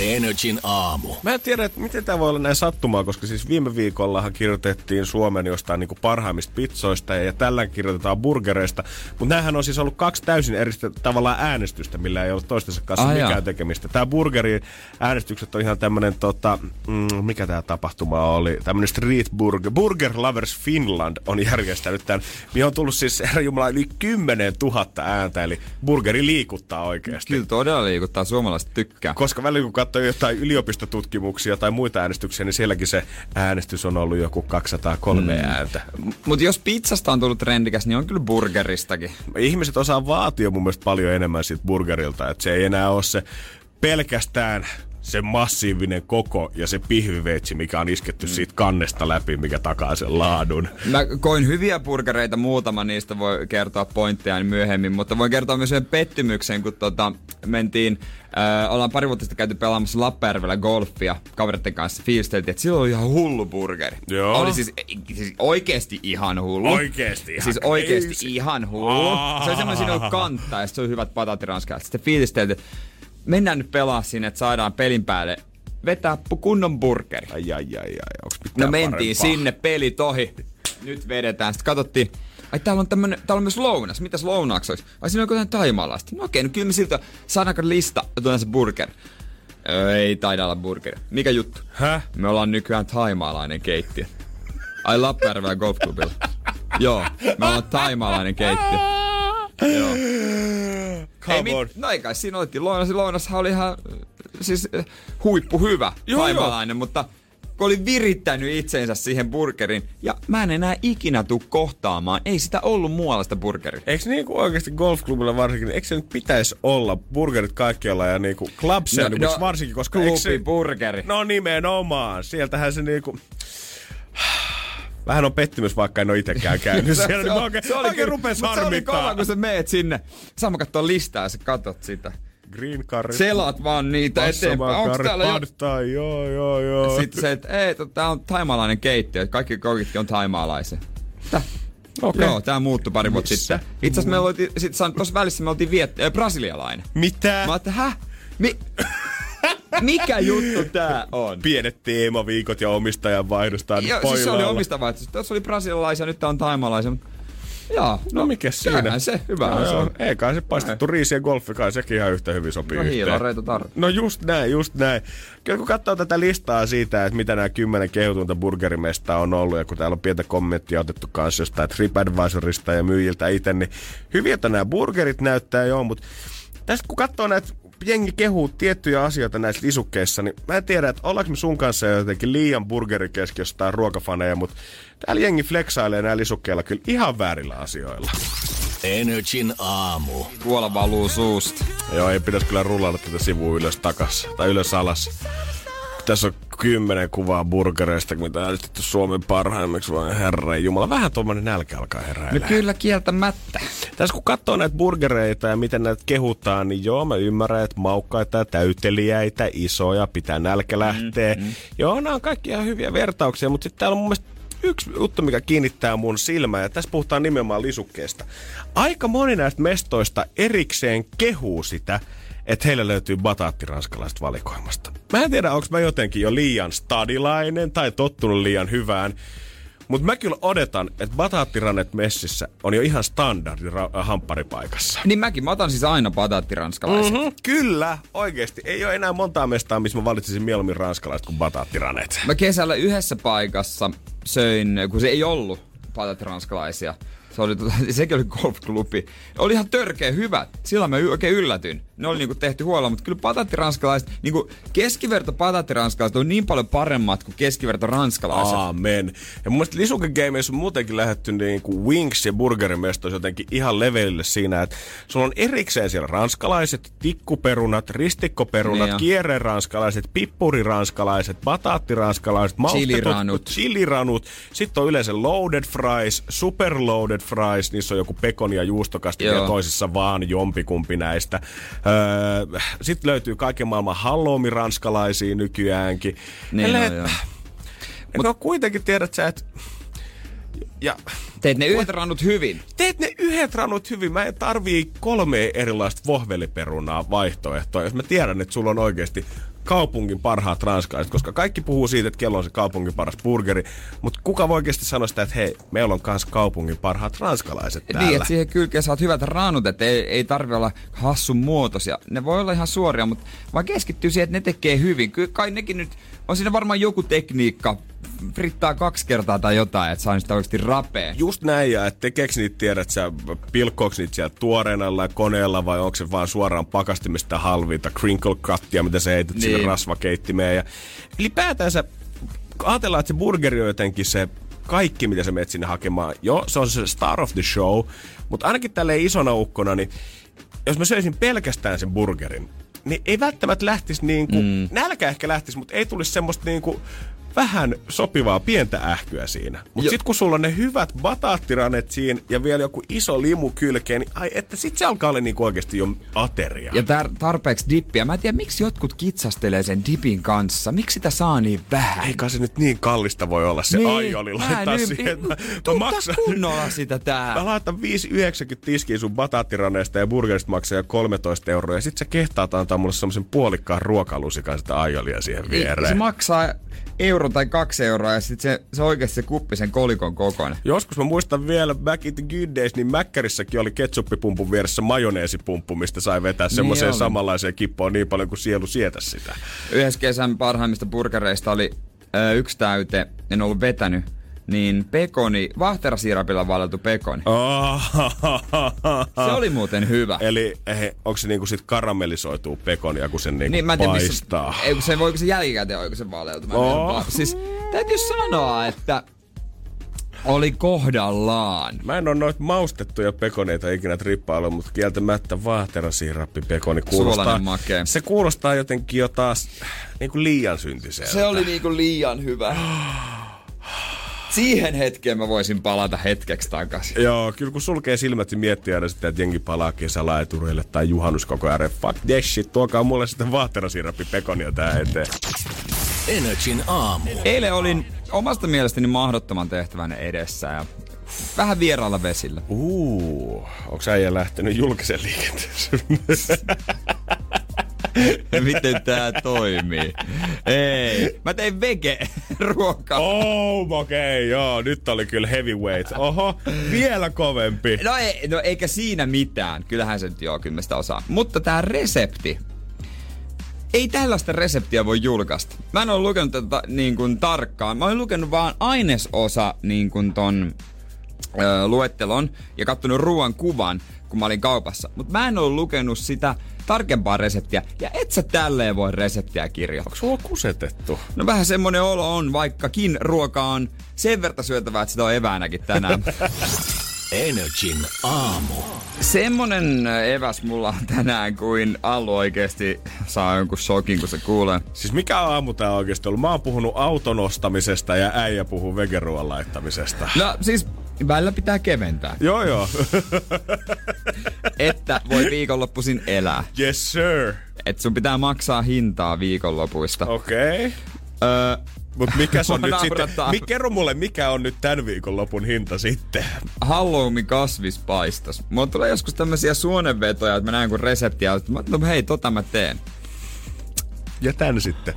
Energin aamu. Mä en tiedä, että miten tämä voi olla näin sattumaa, koska siis viime viikollahan kirjoitettiin Suomen jostain niin kuin parhaimmista pitsoista ja tällä kirjoitetaan burgereista. Mutta näähän on siis ollut kaksi täysin eri tavallaan äänestystä, millä ei ollut toistensa kanssa ah, mikään jaa. tekemistä. Tämä burgerin äänestykset on ihan tämmöinen, tota, mm, mikä tämä tapahtuma oli? Tämmöinen street burger. Burger Lovers Finland on järjestänyt tämän, mihin on tullut siis herranjumala yli kymmenen tuhatta ääntä, eli burgeri liikuttaa oikeasti. Kyllä todella liikuttaa, suomalaiset tykkää. Koska välillä kun katsoo jotain yliopistotutkimuksia tai muita äänestyksiä, niin sielläkin se äänestys on ollut joku kaksisataakolme mm. ääntä. Mutta jos pizzasta on tullut trendikäs, niin on kyllä burgeristakin. Ihmiset osaa vaatia mun mielestä paljon enemmän siitä burgerilta, että se ei enää ole se pelkästään se massiivinen koko ja se pihviveitsi, mikä on isketty siitä kannesta läpi, mikä takaa sen laadun. Mä koin hyviä burgereita, muutama niistä voi kertoa pointteja myöhemmin, mutta voin kertoa myös yhden pettymyksen, kun tota, mentiin, äh, ollaan pari vuotta sitten käyty pelaamassa Lappeenjärvellä golfia kavereiden kanssa, fiilisteltiin, että silloin oli ihan hullu burgeri. Joo. Oli siis, siis oikeesti ihan hullu. Oikeesti ihan. Siis oikeesti Eisi. ihan hullu. Aa. Se oli semmoinen, siinä oli kantaa ja sitten se oli hyvät patatiranskajat. Sitten fiilisteltiin, mennään nyt pelaa sinne, että saadaan pelin päälle vetää kunnon burgeri. Ai ai ai ai, onks pitää parempaa? No mentiin parempaa. Sinne, peli tohi. Nyt vedetään. Sitten katsottiin, Ai täällä on tämmönen, täällä on myös lounas. Mitäs lounaaksi olisi? Ai siinä on jotain taimaalaista. No okei, no kyllä me siltä saadaanko lista, otetaan se burger. Ei taida olla burger. Mikä juttu? Häh? Me ollaan nykyään thaimaalainen keittiö. Ai Lappeenrannalla Golf Clubilla. Joo, me ollaan thaimaalainen keittiö. Joo. Come ei, on. Mit, no ei kai siinä otettiin. Lounas, lounashan oli ihan siis huippuhyvä thaimaalainen, mutta kun oli virittänyt itsensä siihen burgerin, ja mä en enää ikinä tuu kohtaamaan. Ei sitä ollut muualla sitä burgeria. Eikö niinku oikeasti golfklubilla varsinkin, eikö se nyt pitäisi olla burgerit kaikkialla ja niinku clubsandwich no, no, varsinkin, koska eikö se... burgeri. No nimenomaan, sieltähän se niinku... Vähän on pettymys, vaikka en ole itsekään käynyt se, siellä. Se, niin oikein, se oli kyllä, rupes mutta harmittaa. Se oli kova, kun sä meet sinne. Sama kattoo listaa ja sä katot sitä. Green curry. Selaat vaan niitä eteenpäin. Onko täällä jo... joo, joo, joo. Sitten se, että ei, tää on thaimaalainen keittiö. Kaikki kokitkin on thaimaalaisia. Okay. Joo, tää muuttui pari vuotta sitten. Itse asiassa me oltiin, sit saanut tossa välissä me oltiin viet... äh, brasilialainen. Mitä? Mä ajattelin, häh? Mi... Mikä juttu tää on? Pienet teemaviikot ja omistajan vaihdosta. Joo, siis se oli omistajan vaihdosta. Tuossa oli brasilialaisia, nyt tää on thaimaalaisia. Jaa, no, no mikä siinä? Se, hyvä no, se on. Ei kai se paistettu riisi ja golfi, kai sekin ihan yhtä hyvin sopii no, yhteen. No hiilareita tarvitaan. No just näin, just näin. Kyllä kun katsoo tätä listaa siitä, että mitä nämä kymmenen kehutunta burgerimesta on ollut, ja kun täällä on pientä kommenttia otettu kanssa jostain TripAdvisorista ja myyjiltä itse, niin hyviltä nämä burgerit näyttää joo, mutta tästä kun katsoo näitä jengi kehuu tiettyjä asioita näissä lisukkeissa, niin mä en tiedä, että ollaanko me sun kanssa jotenkin liian burgerikeskiössä tai ruokafaneja, mutta täällä jengi fleksailee näillä lisukkeilla kyllä ihan väärillä asioilla. N R J:n aamu. Kuola valuu suusta. Joo, ei pitäisi kyllä rullata tätä sivua ylös takas, tai ylös alas. Tässä on kymmenen kuvaa burgereista, mitä on äänestetty Suomen parhaimmiksi, vaan herranjumala. Vähän tuommoinen nälkä alkaa heräillä. No kyllä kieltämättä. Tässä kun katsoo näitä burgereita ja miten näitä kehutaan, niin joo, mä ymmärrän, että maukkaita, täytelijäitä, isoja, pitää nälkä lähteä. Mm-hmm. Joo, nämä on kaikki ihan hyviä vertauksia, mutta sitten täällä on mun mielestä yksi juttu, mikä kiinnittää mun silmää, ja tässä puhutaan nimenomaan lisukkeesta. Aika moni näistä mestoista erikseen kehuu sitä, että heillä löytyy bataattiranskalaisesta valikoimasta. Mä en tiedä, onko mä jotenkin jo liian stadilainen tai tottunut liian hyvään, mutta mä kyllä odotan, että bataattirannet messissä on jo ihan standardi ra- hampparipaikassa. Niin mäkin, mä otan siis aina bataattiranskalaisen. Mm-hmm. Kyllä, oikeesti. Ei ole enää montaa mestaa, missä mä valitsisin mieluummin ranskalaiset kuin bataattirannet. Mä kesällä yhdessä paikassa söin, kun se ei ollut bataattiranskalaisia. Se oli, sekin oli golfklubi. Oli ihan törkeä hyvät. Sillä mä oikein yllätyin. Ne oli niinku tehty huolella, mutta kyllä patattiranskalaista, niinku keskiverto patattiranskalaista on niin paljon paremmat kuin keskiverto ranskalaiset. Aamen. Ja mun mielestä lisukegeimeissa on muutenkin lähdetty niinku wings ja burgerimestoissa jotenkin ihan levelille siinä, että sulla on erikseen siellä ranskalaiset, tikkuperunat, ristikkoperunat, niin kierreranskalalaiset, pippuriranskalaiset, batattiranskalalaiset, maustetut, chiliranut. Sitten on yleensä loaded fries, superloaded fries, niissä on joku pekoni ja juustokastike ja toisissa vaan jompikumpi näistä. Öö, sitten löytyy kaiken maailman halloumiranskalaisia nykyäänkin. Niin, no, et, mutta kuitenkin tiedät sä, että... Ja, teet ne yhdet rannut hyvin. Teet ne yhdet rannut hyvin. Mä en tarvii kolme erilaista vohveliperunaa vaihtoehtoa, jos mä tiedän, että sulla on oikeasti kaupungin parhaat ranskalaiset, koska kaikki puhuu siitä, että kello on se kaupungin paras burgeri, mutta kuka voi oikeasti sanoa sitä, että hei, meillä on myös kaupungin parhaat ranskalaiset täällä. Niin, että siihen kylkeen saat hyvät raanut, että ei, ei tarvitse olla hassun muotoisia. Ne voi olla ihan suoria, mutta vaan keskittyy siihen, että ne tekee hyvin. Kyllä kai nekin nyt, on siinä varmaan joku tekniikka, frittaa kaksi kertaa tai jotain, että saa sitä oikeasti rapea. Just näin, ja että tekeekö niitä, tiedät sä, pilkkoaks niitä siellä tuoreena ja koneella, vai onko se vaan suoraan pakastimista halviita crinkle cuttia, mitä sä heität niin sinne rasvakeittimeen. Ja... Eli päätänsä, ajatellaan, että se burgeri on jotenkin se kaikki, mitä sä menet sinne hakemaan. Joo, se on se star of the show, mutta ainakin tälleen isona ukkona, niin jos mä söisin pelkästään sen burgerin, niin ei välttämättä lähtisi niinku, mm. nälkä ehkä lähtisi, mutta ei tulisi semmoista niinku vähän sopivaa pientä ähkyä siinä. Mutta sitten kun sulla on ne hyvät bataattirannet siinä ja vielä joku iso limu kylkeen, niin ai, että sit se alkaa olla niinku oikeasti jo ateria. Ja tar- tarpeeksi dippiä. Mä en tiedä, miksi jotkut kitsastelee sen dipin kanssa. Miksi sitä saa niin vähän? Eikä se nyt niin kallista voi olla se niin, aioli laittaa niin, siihen. Niin, Tuuttaa kunnolla sitä tää. Mä laitan viisi yhdeksänkymmentä tiskiin sun bataattiranneista ja burgerista maksaa kolmetoista euroa. Ja sit sä kehtaat antaa mulle semmosen puolikkaan ruokalusikan sitä aiolia siihen viereen. Niin, se maksaa euro euro tai kaksi euroa ja sitten se, se oikeasti se kuppi sen kolikon kokoinen. Joskus mä muistan vielä back in the good days, niin Mäkkärissäkin oli ketsuppipumpun vieressä majoneesipumppu, mistä sai vetää semmoiseen niin samanlaiseen kippoon niin paljon kuin sielu sietäisi sitä. Yhdessä kesän parhaimmista burgereista oli ö, yksi täyte, en ollut vetänyt. Niin pekoni, vahterasiirapilla vaaleiltu pekoni. Oh, ha, ha, ha, ha. Se oli muuten hyvä. Eli he, onko se niinku sit karamellisoituu pekonia, kun sen niinku niin, mä en tiedä, paistaa? Missä, ei, kun se, voiko se jälkikäteen oikein vaaleiltu? Oh. Siis täytyy sanoa, että oli kohdallaan. Mä en oo noita maustettuja pekoneita ikinä trippailu, mutta kieltämättä vaahterasiirappi pekoni kuulostaa. Se kuulostaa jotenkin jo taas niinku liian syntiseltä. Se oli niinku liian hyvä. Siihen hetkeen mä voisin palata hetkeksi takaisin. Joo, kyllä kun sulkee silmät ja miettii aina sitä, että jengi palaa kesälaitureille tai juhannus koko ajan. Fuck this shit, tuokaa mulle sitten vaahterasiirappi pekonia tähän eteen. N R J:n aamu. Eilen olin omasta mielestäni mahdottoman tehtävän edessä ja vähän vieraalla vesillä. Uuu, onks äijä lähtenyt julkisen liikenteeseen? Miten tää toimii? Ei. Mä tein vege ruokaa. Oh, okei, okay, joo. Nyt oli kyllä heavyweight. Oho, vielä kovempi. No, ei, no eikä siinä mitään. Kyllähän se nyt joo, kyllä mä sitä osaa. Mutta tää resepti. Ei tällaista reseptiä voi julkaista. Mä en ole lukenut tätä niin kuin tarkkaan. Mä oon lukenut vaan ainesosa niin kuin ton ö, luettelon ja kattonut ruoan kuvan, kun mä olin kaupassa. Mut mä en ole lukenut sitä tarkempaa reseptiä. Ja et sä tälleen voi reseptiä kirjoittaa. Onko sulla kusetettu? No vähän semmonen olo on, vaikkakin ruoka on sen verta syötävää, että sitä on eväänäkin tänään. N R J:n aamu. Semmonen eväs mulla on tänään, kuin Allu oikeesti saa jonkun shokin, kun se kuulee. Siis mikä aamu tää oikeesti ollut? Mä oon puhunut auton ostamisesta ja äijä puhuu vegeruoan laittamisesta. No siis välillä pitää keventää. Joo joo. Että voi viikonloppuisin elää. Yes sir. Et sun pitää maksaa hintaa viikonlopuista. Okei. Okay. Öö, Mut mikä on nyt sitten? Mik, kerro mulle, mikä on nyt tän viikonlopun hinta sitten? Halloumi kasvispaistos. Mulla tulee joskus tämmösiä suonenvetoja, että mä näen kun reseptiä, että mä no, hei, tota mä teen. Ja tän sitten.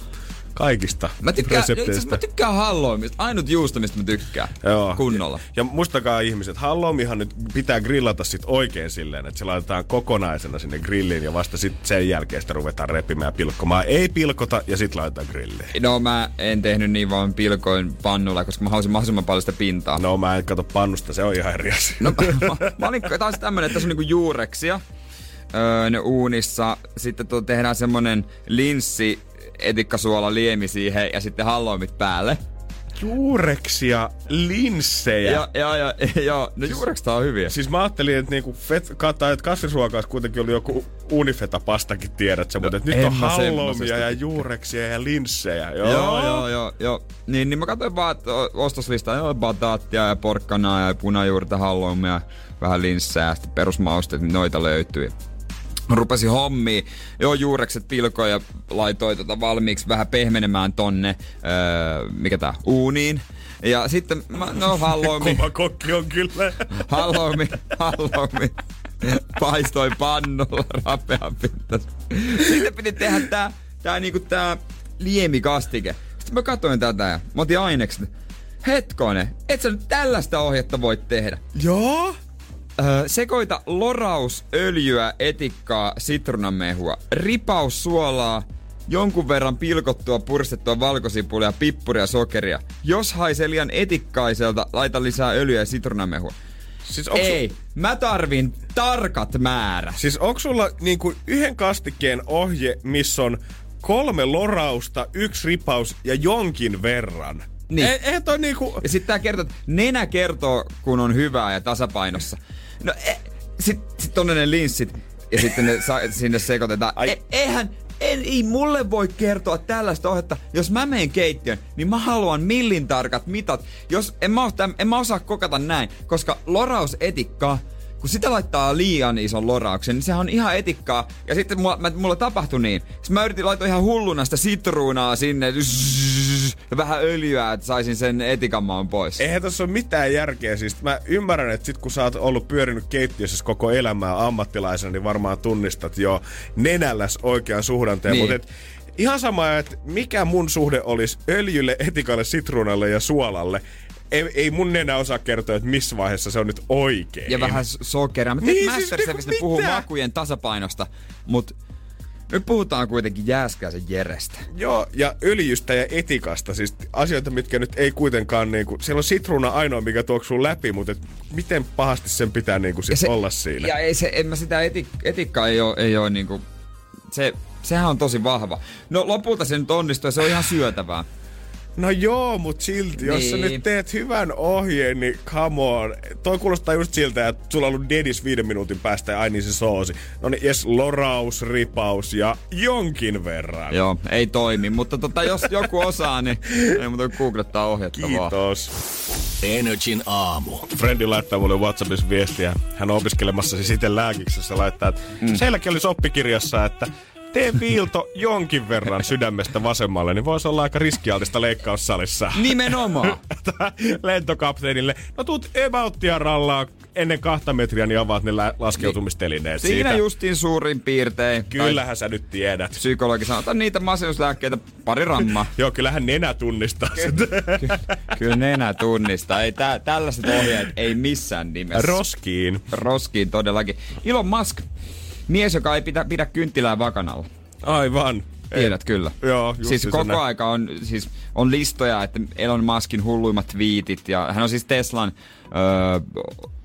Kaikista mä tykkään, resepteistä. Mä tykkään halloumista. Ainut juusto, mistä mä tykkään. Joo. Kunnolla. Ja, ja muistakaa ihmiset, halloumihan nyt pitää grillata sit oikein silleen, että se laitetaan kokonaisena sinne grilliin ja vasta sit sen jälkeen sitä ruvetaan repimään ja pilkkomaan. Ei pilkota ja sit laitetaan grilliin. No mä en tehnyt niin, vaan pilkoin pannulla, koska mä halusin mahdollisimman paljon sitä pintaa. No mä en kato pannusta, se on ihan eri asia. No mä, mä olin taas tämmönen, että se on niinku juureksia öö, ne uunissa. Sitten tuo tehdään semmonen linssi, etikkasuola, liemi siihen ja sitten halloumit päälle. Juureksia, linssejä. Joo, joo, joo. Jo. No juurekset on hyviä. Siis mä ajattelin, että niinku kasvisruokaus kuitenkin oli joku unifetapastakin, tiedätkö, no, mutta et nyt on halloumia ja juureksia ja linssejä. Joo, joo, joo. joo, joo. Niin, niin mä katsoin vaan ostoslistaa, joo, bataattia ja porkkanaa ja punajuurta, halloumia, vähän linssejä ja sitten perusmausteet, niin noita löytyy. Mä rupesin hommiin. Joo, juurekset pilkoin ja laitoin tota valmiiksi vähän pehmenemään tonne, öö, mikä tää, uuniin. Ja sitten, mä, no halloumi. Kova kokki on kyllä. Halloumi, halloumi. Paistoi pannulla rapean pintas. Sitten piti tehdä tää, tää niinku tää liemikastike. Sitten mä katsoin tätä ja mä otin ainekset. Hetkonen, et sä nyt tällaista ohjetta voi tehdä. Joo? Sekoita lorausöljyä, etikkaa, sitruunamehua, ripaus suolaa, jonkun verran pilkottua, purstettua valkosipulia, pippuria, sokeria. Jos haisee liian etikkaiselta, laita lisää öljyä ja sitruunamehua. Siis ei, su- mä tarvin tarkat määrät. Siis onks sulla niinku yhden kastikkeen ohje, missä on kolme lorausta, yksi ripaus ja jonkin verran? Niin. E- eihän toi niinku... Ja sit tää kertoo, että nenä kertoo, kun on hyvää ja tasapainossa. No e- sit, sit on ne linssit ja sitten ne sa- sinne sekoitetaan. E- eihän, en, ei mulle voi kertoa tällaista ohjetta. Jos mä menen keittiön, niin mä haluan millin tarkat mitat. Jos en mä, tämän, en mä osaa kokata näin, koska lorausetikkaa, kun sitä laittaa liian ison lorauksen, niin sehän on ihan etikkaa. Ja sitten mulla, mä, mulla tapahtui niin. Sitten mä yritin laittaa ihan hulluna sitä sitruunaa sinne. Ja vähän öljyä, että saisin sen etikanmaan pois. Eihän tossa ole mitään järkeä. Siis mä ymmärrän, että sit kun sä oot ollut pyörinyt keittiössä koko elämää ammattilaisena, niin varmaan tunnistat jo nenälläs oikean suhdanteen. Niin. Mutta et Ihan sama, että mikä mun suhde olisi öljylle, etikalle, sitruunalle ja suolalle. Ei, ei mun enää osaa kertoa, että missä vaiheessa se on nyt oikein. Ja vähän sokeria. Mä tiedän, niin, siis Masterchefissa ne puhuu makujen tasapainosta, mut nyt puhutaan kuitenkin Jääskäisen Jerestä. Joo, ja öljystä ja etikasta. Siis asioita, mitkä nyt ei kuitenkaan niinku... Siellä on sitruuna ainoa, mikä tuoksuu läpi, mutta et miten pahasti sen pitää niinku sit se, olla siinä. Ja ei se, en mä sitä etik, etikkaa ei oo, ei oo niinku... Se, sehän on tosi vahva. No lopulta se nyt onnistuu ja se on ihan syötävää. No joo, mut silti, niin. Jos sä nyt teet hyvän ohjeen, niin come on. Toi kuulostaa just siltä, että sulla on ollut dedis viiden minuutin päästä ja ai niin se soosi. No niin, jes, loraus, ripaus ja jonkin verran. Joo, ei toimi, mutta tota, jos joku osaa, niin ei muuta googlettaa ohjattavaa. Kiitos. Energin aamu. Frendi laittaa mulle WhatsAppissa viestiä. Hän on opiskelemassa siis itse lääkiksessä laittaa, että mm. Seilläkin olisi oppikirjassa, että tee viilto jonkin verran sydämestä vasemmalle, niin voisi olla aika riskialtista leikkaussalissa. Nimenomaan. Lentokapteenille. No tuut ebauttia rallaa ennen kahta metriä, niin avaat ne laskeutumistelineet siinä siitä. Siinä justiin suurin piirtein. Kyllähän sä nyt tiedät. Psykologi sanoo, ota niitä masennuslääkkeitä pari rammaa. Joo, kyllähän nenä tunnistaa sen. Kyllä, kyllä nenä tunnistaa. Ei, tä, tällaiset ohjeet ei missään nimessä. Roskiin. Roskiin todellakin. Elon Musk. Mies, joka ei pitä, pidä kynttilää vakanalla. Aivan. Tiedät ei. Kyllä. Joo, siis koko nä- aika on, siis on listoja, että Elon Muskin hulluimmat viitit. Ja hän on siis Teslan öö,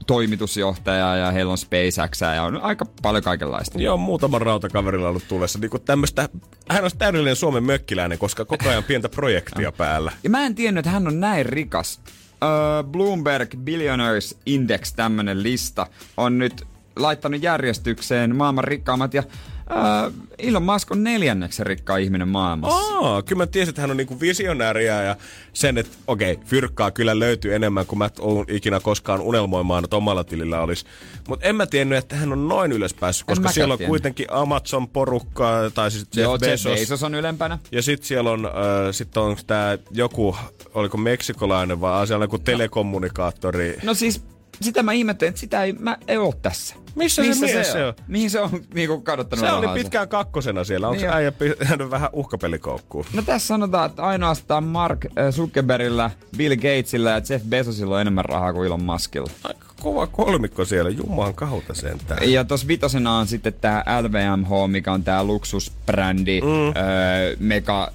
toimitusjohtaja ja heillä on SpaceX ja on aika paljon kaikenlaista. Joo, muutaman rautakaverilla ollut tulessa. Niin tämmöstä, hän on täydellinen Suomen mökkiläinen, koska koko ajan pientä projektia päällä. Ja mä en tiennyt, että hän on näin rikas. Öö, Bloomberg Billionaires Index, tämmönen lista, on nyt... laittanut järjestykseen maailman rikkaammat ja äh, Elon Musk on neljänneksi rikkaa ihminen maailmassa. Aa, kyllä mä tiesin, että hän on niinku visionääriä ja sen, että okei, okay, fyrkkaa kyllä löytyy enemmän kuin mä oon ikinä koskaan unelmoimaan, että omalla tilillä olisi. Mutta en mä tiennyt, että hän on noin ylös päässyt, koska siellä on tiennyt. Kuitenkin Amazon-porukkaa, tai siis Jeff Bezos. Bezos on ylempänä. Ja sit siellä on, äh, sit on tää joku, oliko meksikolainen vai asialainen kuin no. telekommunikaattori. No siis... Sitä mä ihmettelen, että sitä ei, mä ei oo tässä. Missä, Missä se, se on? Mihin se on niinku kadottanut rahaa? Se rahansa? Oli pitkään kakkosena siellä. Onko niin se äijä jäänyt vähän uhkapelikoukkuun? No tässä sanotaan, että ainoastaan Mark Zuckerbergillä, Bill Gatesillä ja Jeff Bezosilla on enemmän rahaa kuin Elon Muskilla. Aika kova kolmikko siellä, jumalan kautta sentään. Ja tossa vitosena on sitten tää L V M H, mikä on tää luksusbrändi, mm. öö, mega...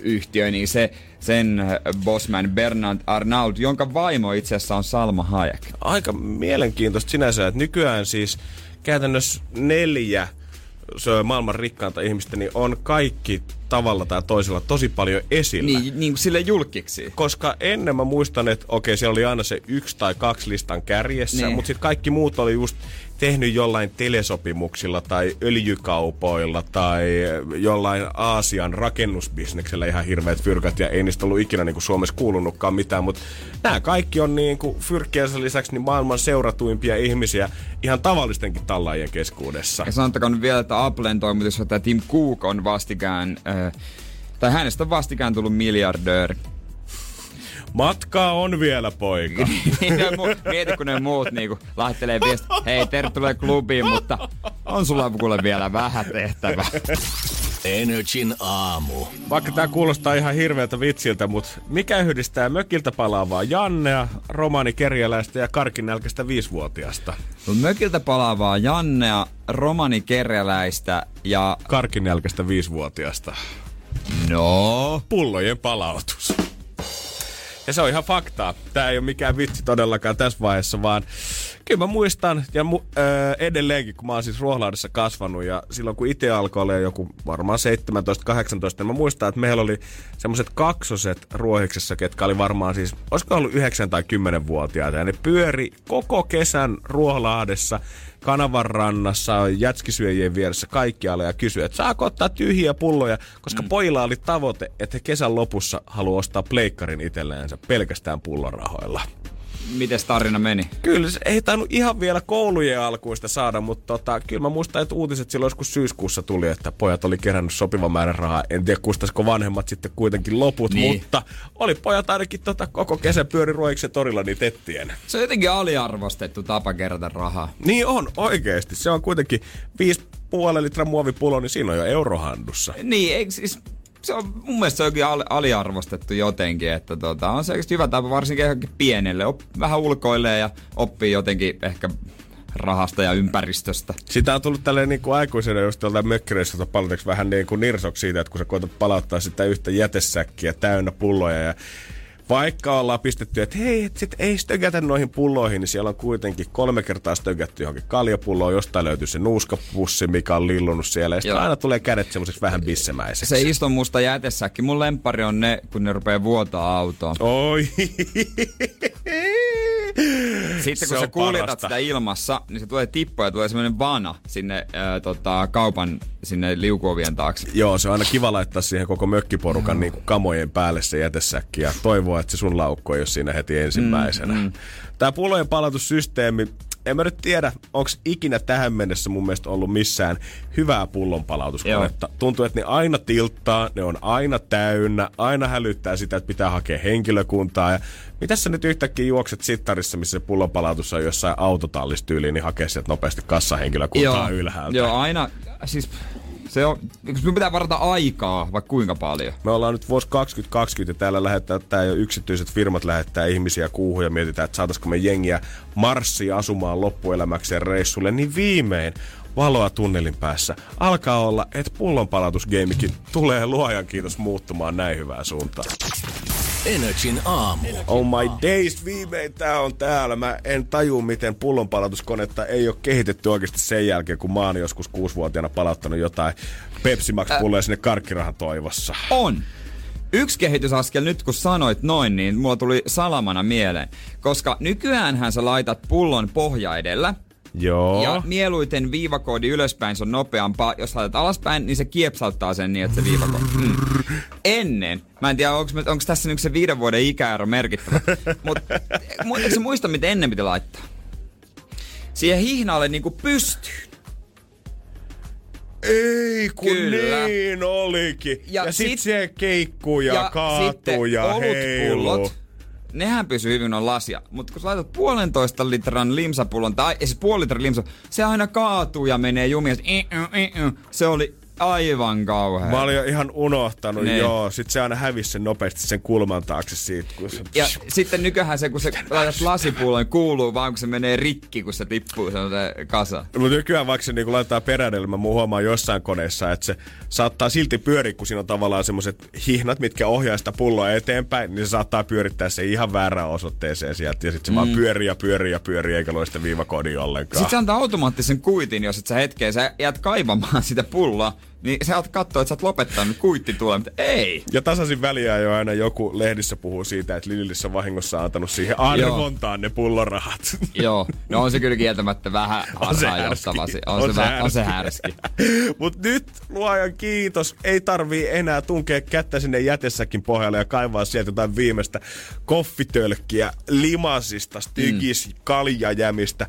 yhtiö, niin se, sen bossman Bernard Arnault, jonka vaimo itse asiassa on Salma Hayek. Aika mielenkiintoista sinänsä, että nykyään siis käytännössä neljä maailman rikkainta ihmistä niin on kaikki tavalla tai toisella tosi paljon esillä. Niin, niin sille julkiksi. Koska ennen mä muistan, että okei, siellä oli aina se yksi tai kaksi listan kärjessä, niin. Mutta sitten kaikki muut oli just tehnyt jollain telesopimuksilla tai öljykaupoilla tai jollain Aasian rakennusbisneksellä ihan hirveät fyrkat ja ei niistä ollut ikinä niin kuin Suomessa kuulunutkaan mitään, mutta nämä kaikki on niin kuin fyrkkiänsä lisäksi niin maailman seuratuimpia ihmisiä ihan tavallistenkin tallaajien keskuudessa. Ja sanottakoon vielä, että Applen toimitusjohtaja Tim Cook on vastikään äh, tai hänestä on vastikään tullut miljardööri. Matkaa on vielä, poika. Mieti, kun ne muut niinku laittelee viesti, hei, tervetuloa klubiin, mutta on sulla kuule vielä vähän tehtävää. Energin aamu. Vaikka tää kuulostaa ihan hirveältä vitsiltä, mutta mikä yhdistää mökiltä palaavaa Jannea, romanikerjäläistä ja karkinnälkästä viisivuotiaasta? Mökiltä palaavaa Jannea, romanikerjäläistä ja... karkinnälkästä viisivuotiaasta. No? Pullojen palautus. Ja se on ihan faktaa. Tää ei ole mikään vitsi todellakaan tässä vaiheessa, vaan kyllä mä muistan ja mu- öö, edelleenkin, kun mä oon siis Ruoholahdessa kasvanut ja silloin kun itse alkoi olla joku varmaan seitsemäntoista kahdeksantoista, niin mä muistan, että meillä oli semmoset kaksoset Ruohiksessa, ketkä oli varmaan siis, olisiko ollut yhdeksän tai kymmenen vuotiaita ja ne pyöri koko kesän Ruoholahdessa. Kanavan rannassa, jätskisyöjien vieressä kaikkialla ja kysyä, että saako ottaa tyhjiä pulloja, koska mm. pojilla oli tavoite, että he kesän lopussa haluaa ostaa pleikkarin itselleensä pelkästään pullorahoilla. Mites tarina meni? Kyllä, se ei tainnut ihan vielä koulujen alkuista saada, mutta tota, kyllä mä muistan, että uutiset silloin joskus syyskuussa tuli, että pojat oli kerännyt sopivan määrän rahaa. En tiedä, kustaisiko vanhemmat sitten kuitenkin loput, niin. Mutta oli pojat ainakin tota, koko kesän pyöri Ruohiksen torilla niitä ettien. Se on jotenkin aliarvostettu tapa kerätä rahaa. Niin on, oikeesti. Se on kuitenkin viisi pilkku viisi litran muovipullo, niin siinä on jo eurohandussa. Niin, eikö siis... se on mun mielestä se onkin al- aliarvostettu jotenkin, että tota, on se hyvä tapa varsinkin johonkin pienelle. Op, vähän ulkoilee ja oppii jotenkin ehkä rahasta ja ympäristöstä. Sitä on tullut tälleen niin kuin aikuisena just tuolta mökkireissulta palauteksi vähän niin kuin nirsoksi siitä, että kun sä koetat palauttaa sitä yhtä jätesäkkiä täynnä pulloja ja vaikka ollaan pistetty, että hei, et sit ei stögätä noihin pulloihin, niin siellä on kuitenkin kolme kertaa stögätty johonkin kaljapulloon. Jostain löytyy se nuuskapussi, mikä on lillunut siellä. Ja sitten aina tulee kädet semmoiseksi vähän bissemäiseksi. Se istu musta jätesäkki. Mun lemppari on ne, kun ne rupeaa vuotaa autoon. Oi! Sitten kun se sä kuljetat sitä ilmassa, niin se tulee tippoja, tulee semmoinen vana sinne äh, tota, kaupan sinne liukuovien taakse. Joo, se on aina kiva laittaa siihen koko mökkiporukan niin kuin kamojen päälle se jätesäkki ja toivoa, että se sun laukku ei ole siinä heti ensimmäisenä. Mm, mm. Tämä pullojen palautussysteemi, en mä nyt tiedä, onko ikinä tähän mennessä mun mielestä ollut missään hyvää pullon palautuskonetta. Joo. Tuntuu, että ne aina tilttaa, ne on aina täynnä, aina hälyttää sitä, että pitää hakea henkilökuntaa. Ja mitäs sä nyt yhtäkkiä juokset sittarissa, missä se pullon palautus on jossain autotallistyyliin, niin hakee sieltä nopeasti kassahenkilökuntaa Joo. ylhäältä. Joo, aina, siis se on, me pitää varata aikaa, vaikka kuinka paljon. Me ollaan nyt vuosi kaksituhattakaksikymmentä ja täällä lähettää, tää jo yksityiset firmat lähettää ihmisiä kuuhun ja mietitään, että saataisiko me jengiä marssia asumaan loppuelämäkseen reissulle, niin viimein valoa tunnelin päässä. Alkaa olla, että pullonpalautusgeimikin tulee luojan kiitos muuttumaan näin hyvään suuntaan. Energin aamu. Oh my days, viimein tää on täällä. Mä en taju, miten pullonpalautuskonetta ei ole kehitetty oikeasti sen jälkeen, kun mä oon joskus kuusivuotiaana palauttanut jotain Pepsi Max-pulloja sinne karkkirahan toivossa. On. Yksi kehitysaskel nyt, kun sanoit noin, niin mulla tuli salamana mieleen. Koska nykyäänhän sä laitat pullon pohja edellä. Joo. Ja mieluiten viivakoodi ylöspäin, se on nopeampaa. Jos laitat alaspäin, niin se kiepsauttaa sen niin, että se viivakoodi... Mm. Ennen. Mä en tiedä, onko tässä nyt se viiden vuoden ikäero merkittävä. Mutta mu, eikö sä muista, mitä ennen piti laittaa? Siihen hihnaalle niinku pystyyn. Ei, kun Kyllä. niin olikin. Ja, ja sit, sit se keikkuu ja, ja kaatuu ja heiluu. Nehän pysyy hyvin, on lasia. Mutta kun sä laitat puolentoista litran limsapullon, tai ei se puoli litran limsapullon, se aina kaatuu ja menee jumiin. Se oli aivan kauhean. Mä olin jo ihan unohtanut, ne. joo. Sitten se aina hävisi sen nopeasti sen kulman taakse siitä. Kun se... Ja sitten nykyään se, kun se laitat lasipullon, niin kuuluu vaan, kun se menee rikki, kun se tippuu se kasa. Mutta nykyään vaikka se niin laitetaan perädellä, mä huomaan jossain koneessa, että se saattaa silti pyöriä, kun siinä on tavallaan semmoiset hihnat, mitkä ohjaa sitä pulloa eteenpäin, niin se saattaa pyörittää se ihan väärään osoitteeseen sieltä. Ja sitten se mm. vaan pyörii ja pyörii ja pyörii, eikä luo sitä viivakodia ollenkaan. Sitten se antaa automaattisen kuitin, jos et sä hetkeen sä jäät kaivamaan sitä pulloa. Niin sä oot kattoo, että sä oot lopettanut, kuitti tulee, mutta ei. Ja tasaisin väliä jo aina joku lehdissä puhuu siitä, että Lillissä vahingossa on antanut siihen arvontaan ne pullorahat. Joo, no on se kyllä kieltämättä vähän harhaanjohtava. On, on se härski. On se härski. Mut nyt, luojan kiitos, ei tarvii enää tunkea kättä sinne jätessäkin pohjalle ja kaivaa sieltä jotain viimeistä koffitölkkiä, limasista, stygis, mm. kaljajämistä,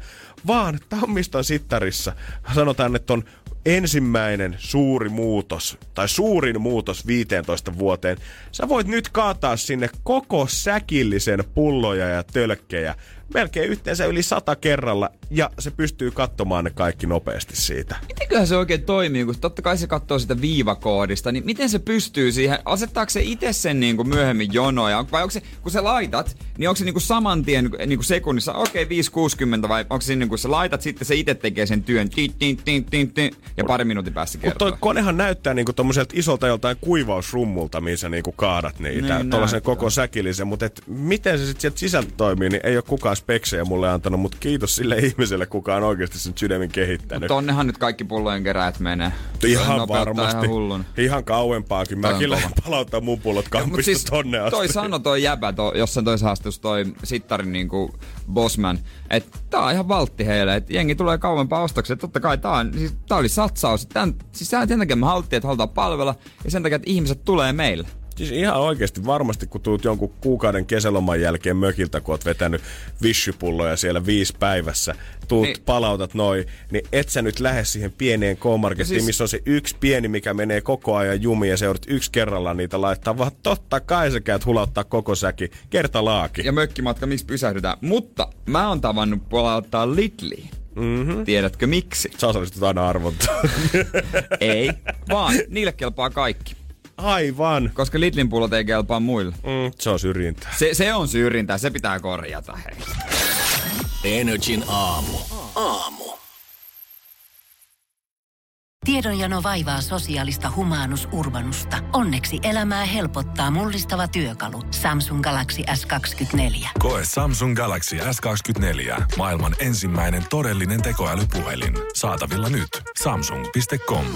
vaan Tammiston sittarissa sanotaan, että on ensimmäinen suuri muutos, tai suurin muutos viiteentoista vuoteen. Sä voit nyt kaataa sinne koko säkillisen pulloja ja tölkkejä, melkein yhteensä yli sata kerralla, ja se pystyy katsomaan ne kaikki nopeasti siitä. Mitenköhän se oikein toimii, kun totta kai se katsoo sitä viivakoodista, niin miten se pystyy siihen, asettaako se itse sen niin kuin myöhemmin jonoja, vai onko se, kun sä laitat, niin onko se niin kuin saman tien niin kuin sekunnissa, okei okay, viisi kuusikymmentä, vai onko se niin kuin sä laitat, sitten se itse tekee sen työn, tin, tin, tin, tin, tin, ja pari minuutin päässä kertoo. Mutta konehan näyttää niin kuin tommoselta isolta joltain kuivausrummulta, mihin sä niin kuin kaadat niitä, tollasen koko säkillisen, mutta et, miten se sitten sieltä sisältä toimii, niin ei ole kukaan speksejä mulle antanut, mutta kiitos sille ihmiselle, kuka on oikeasti sen sydämin kehittänyt. Mutta onnehan nyt kaikki pullojen keräät menee. Ihan varmasti. Ihan, hullun. Ihan kauempaakin. Mäkin lähden palauttaa mun pullot kampista siis tonne asti. Toi sano toi jäbä, toi, jossain toisessa haastelussa toi sittarin niinku bossman, että tää on ihan valtti heille, että jengi tulee kauempaa ostoksia. Totta kai tää, on, siis tää oli satsaus. Tän, siis sen takia me haluttiin, että halutaan palvella ja sen takia, että ihmiset tulee meille. Siis ihan oikeasti varmasti, kun tuut jonkun kuukauden kesäloman jälkeen mökiltä, kun oot vetänyt vishypulloja siellä viisi päivässä, tuut niin. palautat noin, niin et sä nyt lähde siihen pieneen K-markettiin, siis... missä on se yksi pieni, mikä menee koko ajan jumiin ja seurat yksi kerrallaan niitä laittaa, vaan totta kai sä käyt hulauttaa koko säki, kerta laaki. Ja mökkimatka, miksi pysähdytään? Mutta mä oon tavannut palauttaa Lidliin. Mm-hmm. Tiedätkö miksi? Sä osallistut aina arvontaan. Ei, vaan niille kelpaa kaikki. Aivan. Koska Lidlin pullot ei kelpaa muille. Mm, se on syrjintää. Se, se on syrjintää, se pitää korjata. Hei. N R J:n aamu. Aamu. Tiedonjano vaivaa sosiaalista humanus urbanusta. Onneksi elämää helpottaa mullistava työkalu. Samsung Galaxy S kaksikymmentäneljä. Koe Samsung Galaxy S kaksikymmentäneljä. Maailman ensimmäinen todellinen tekoälypuhelin. Saatavilla nyt. samsung piste com.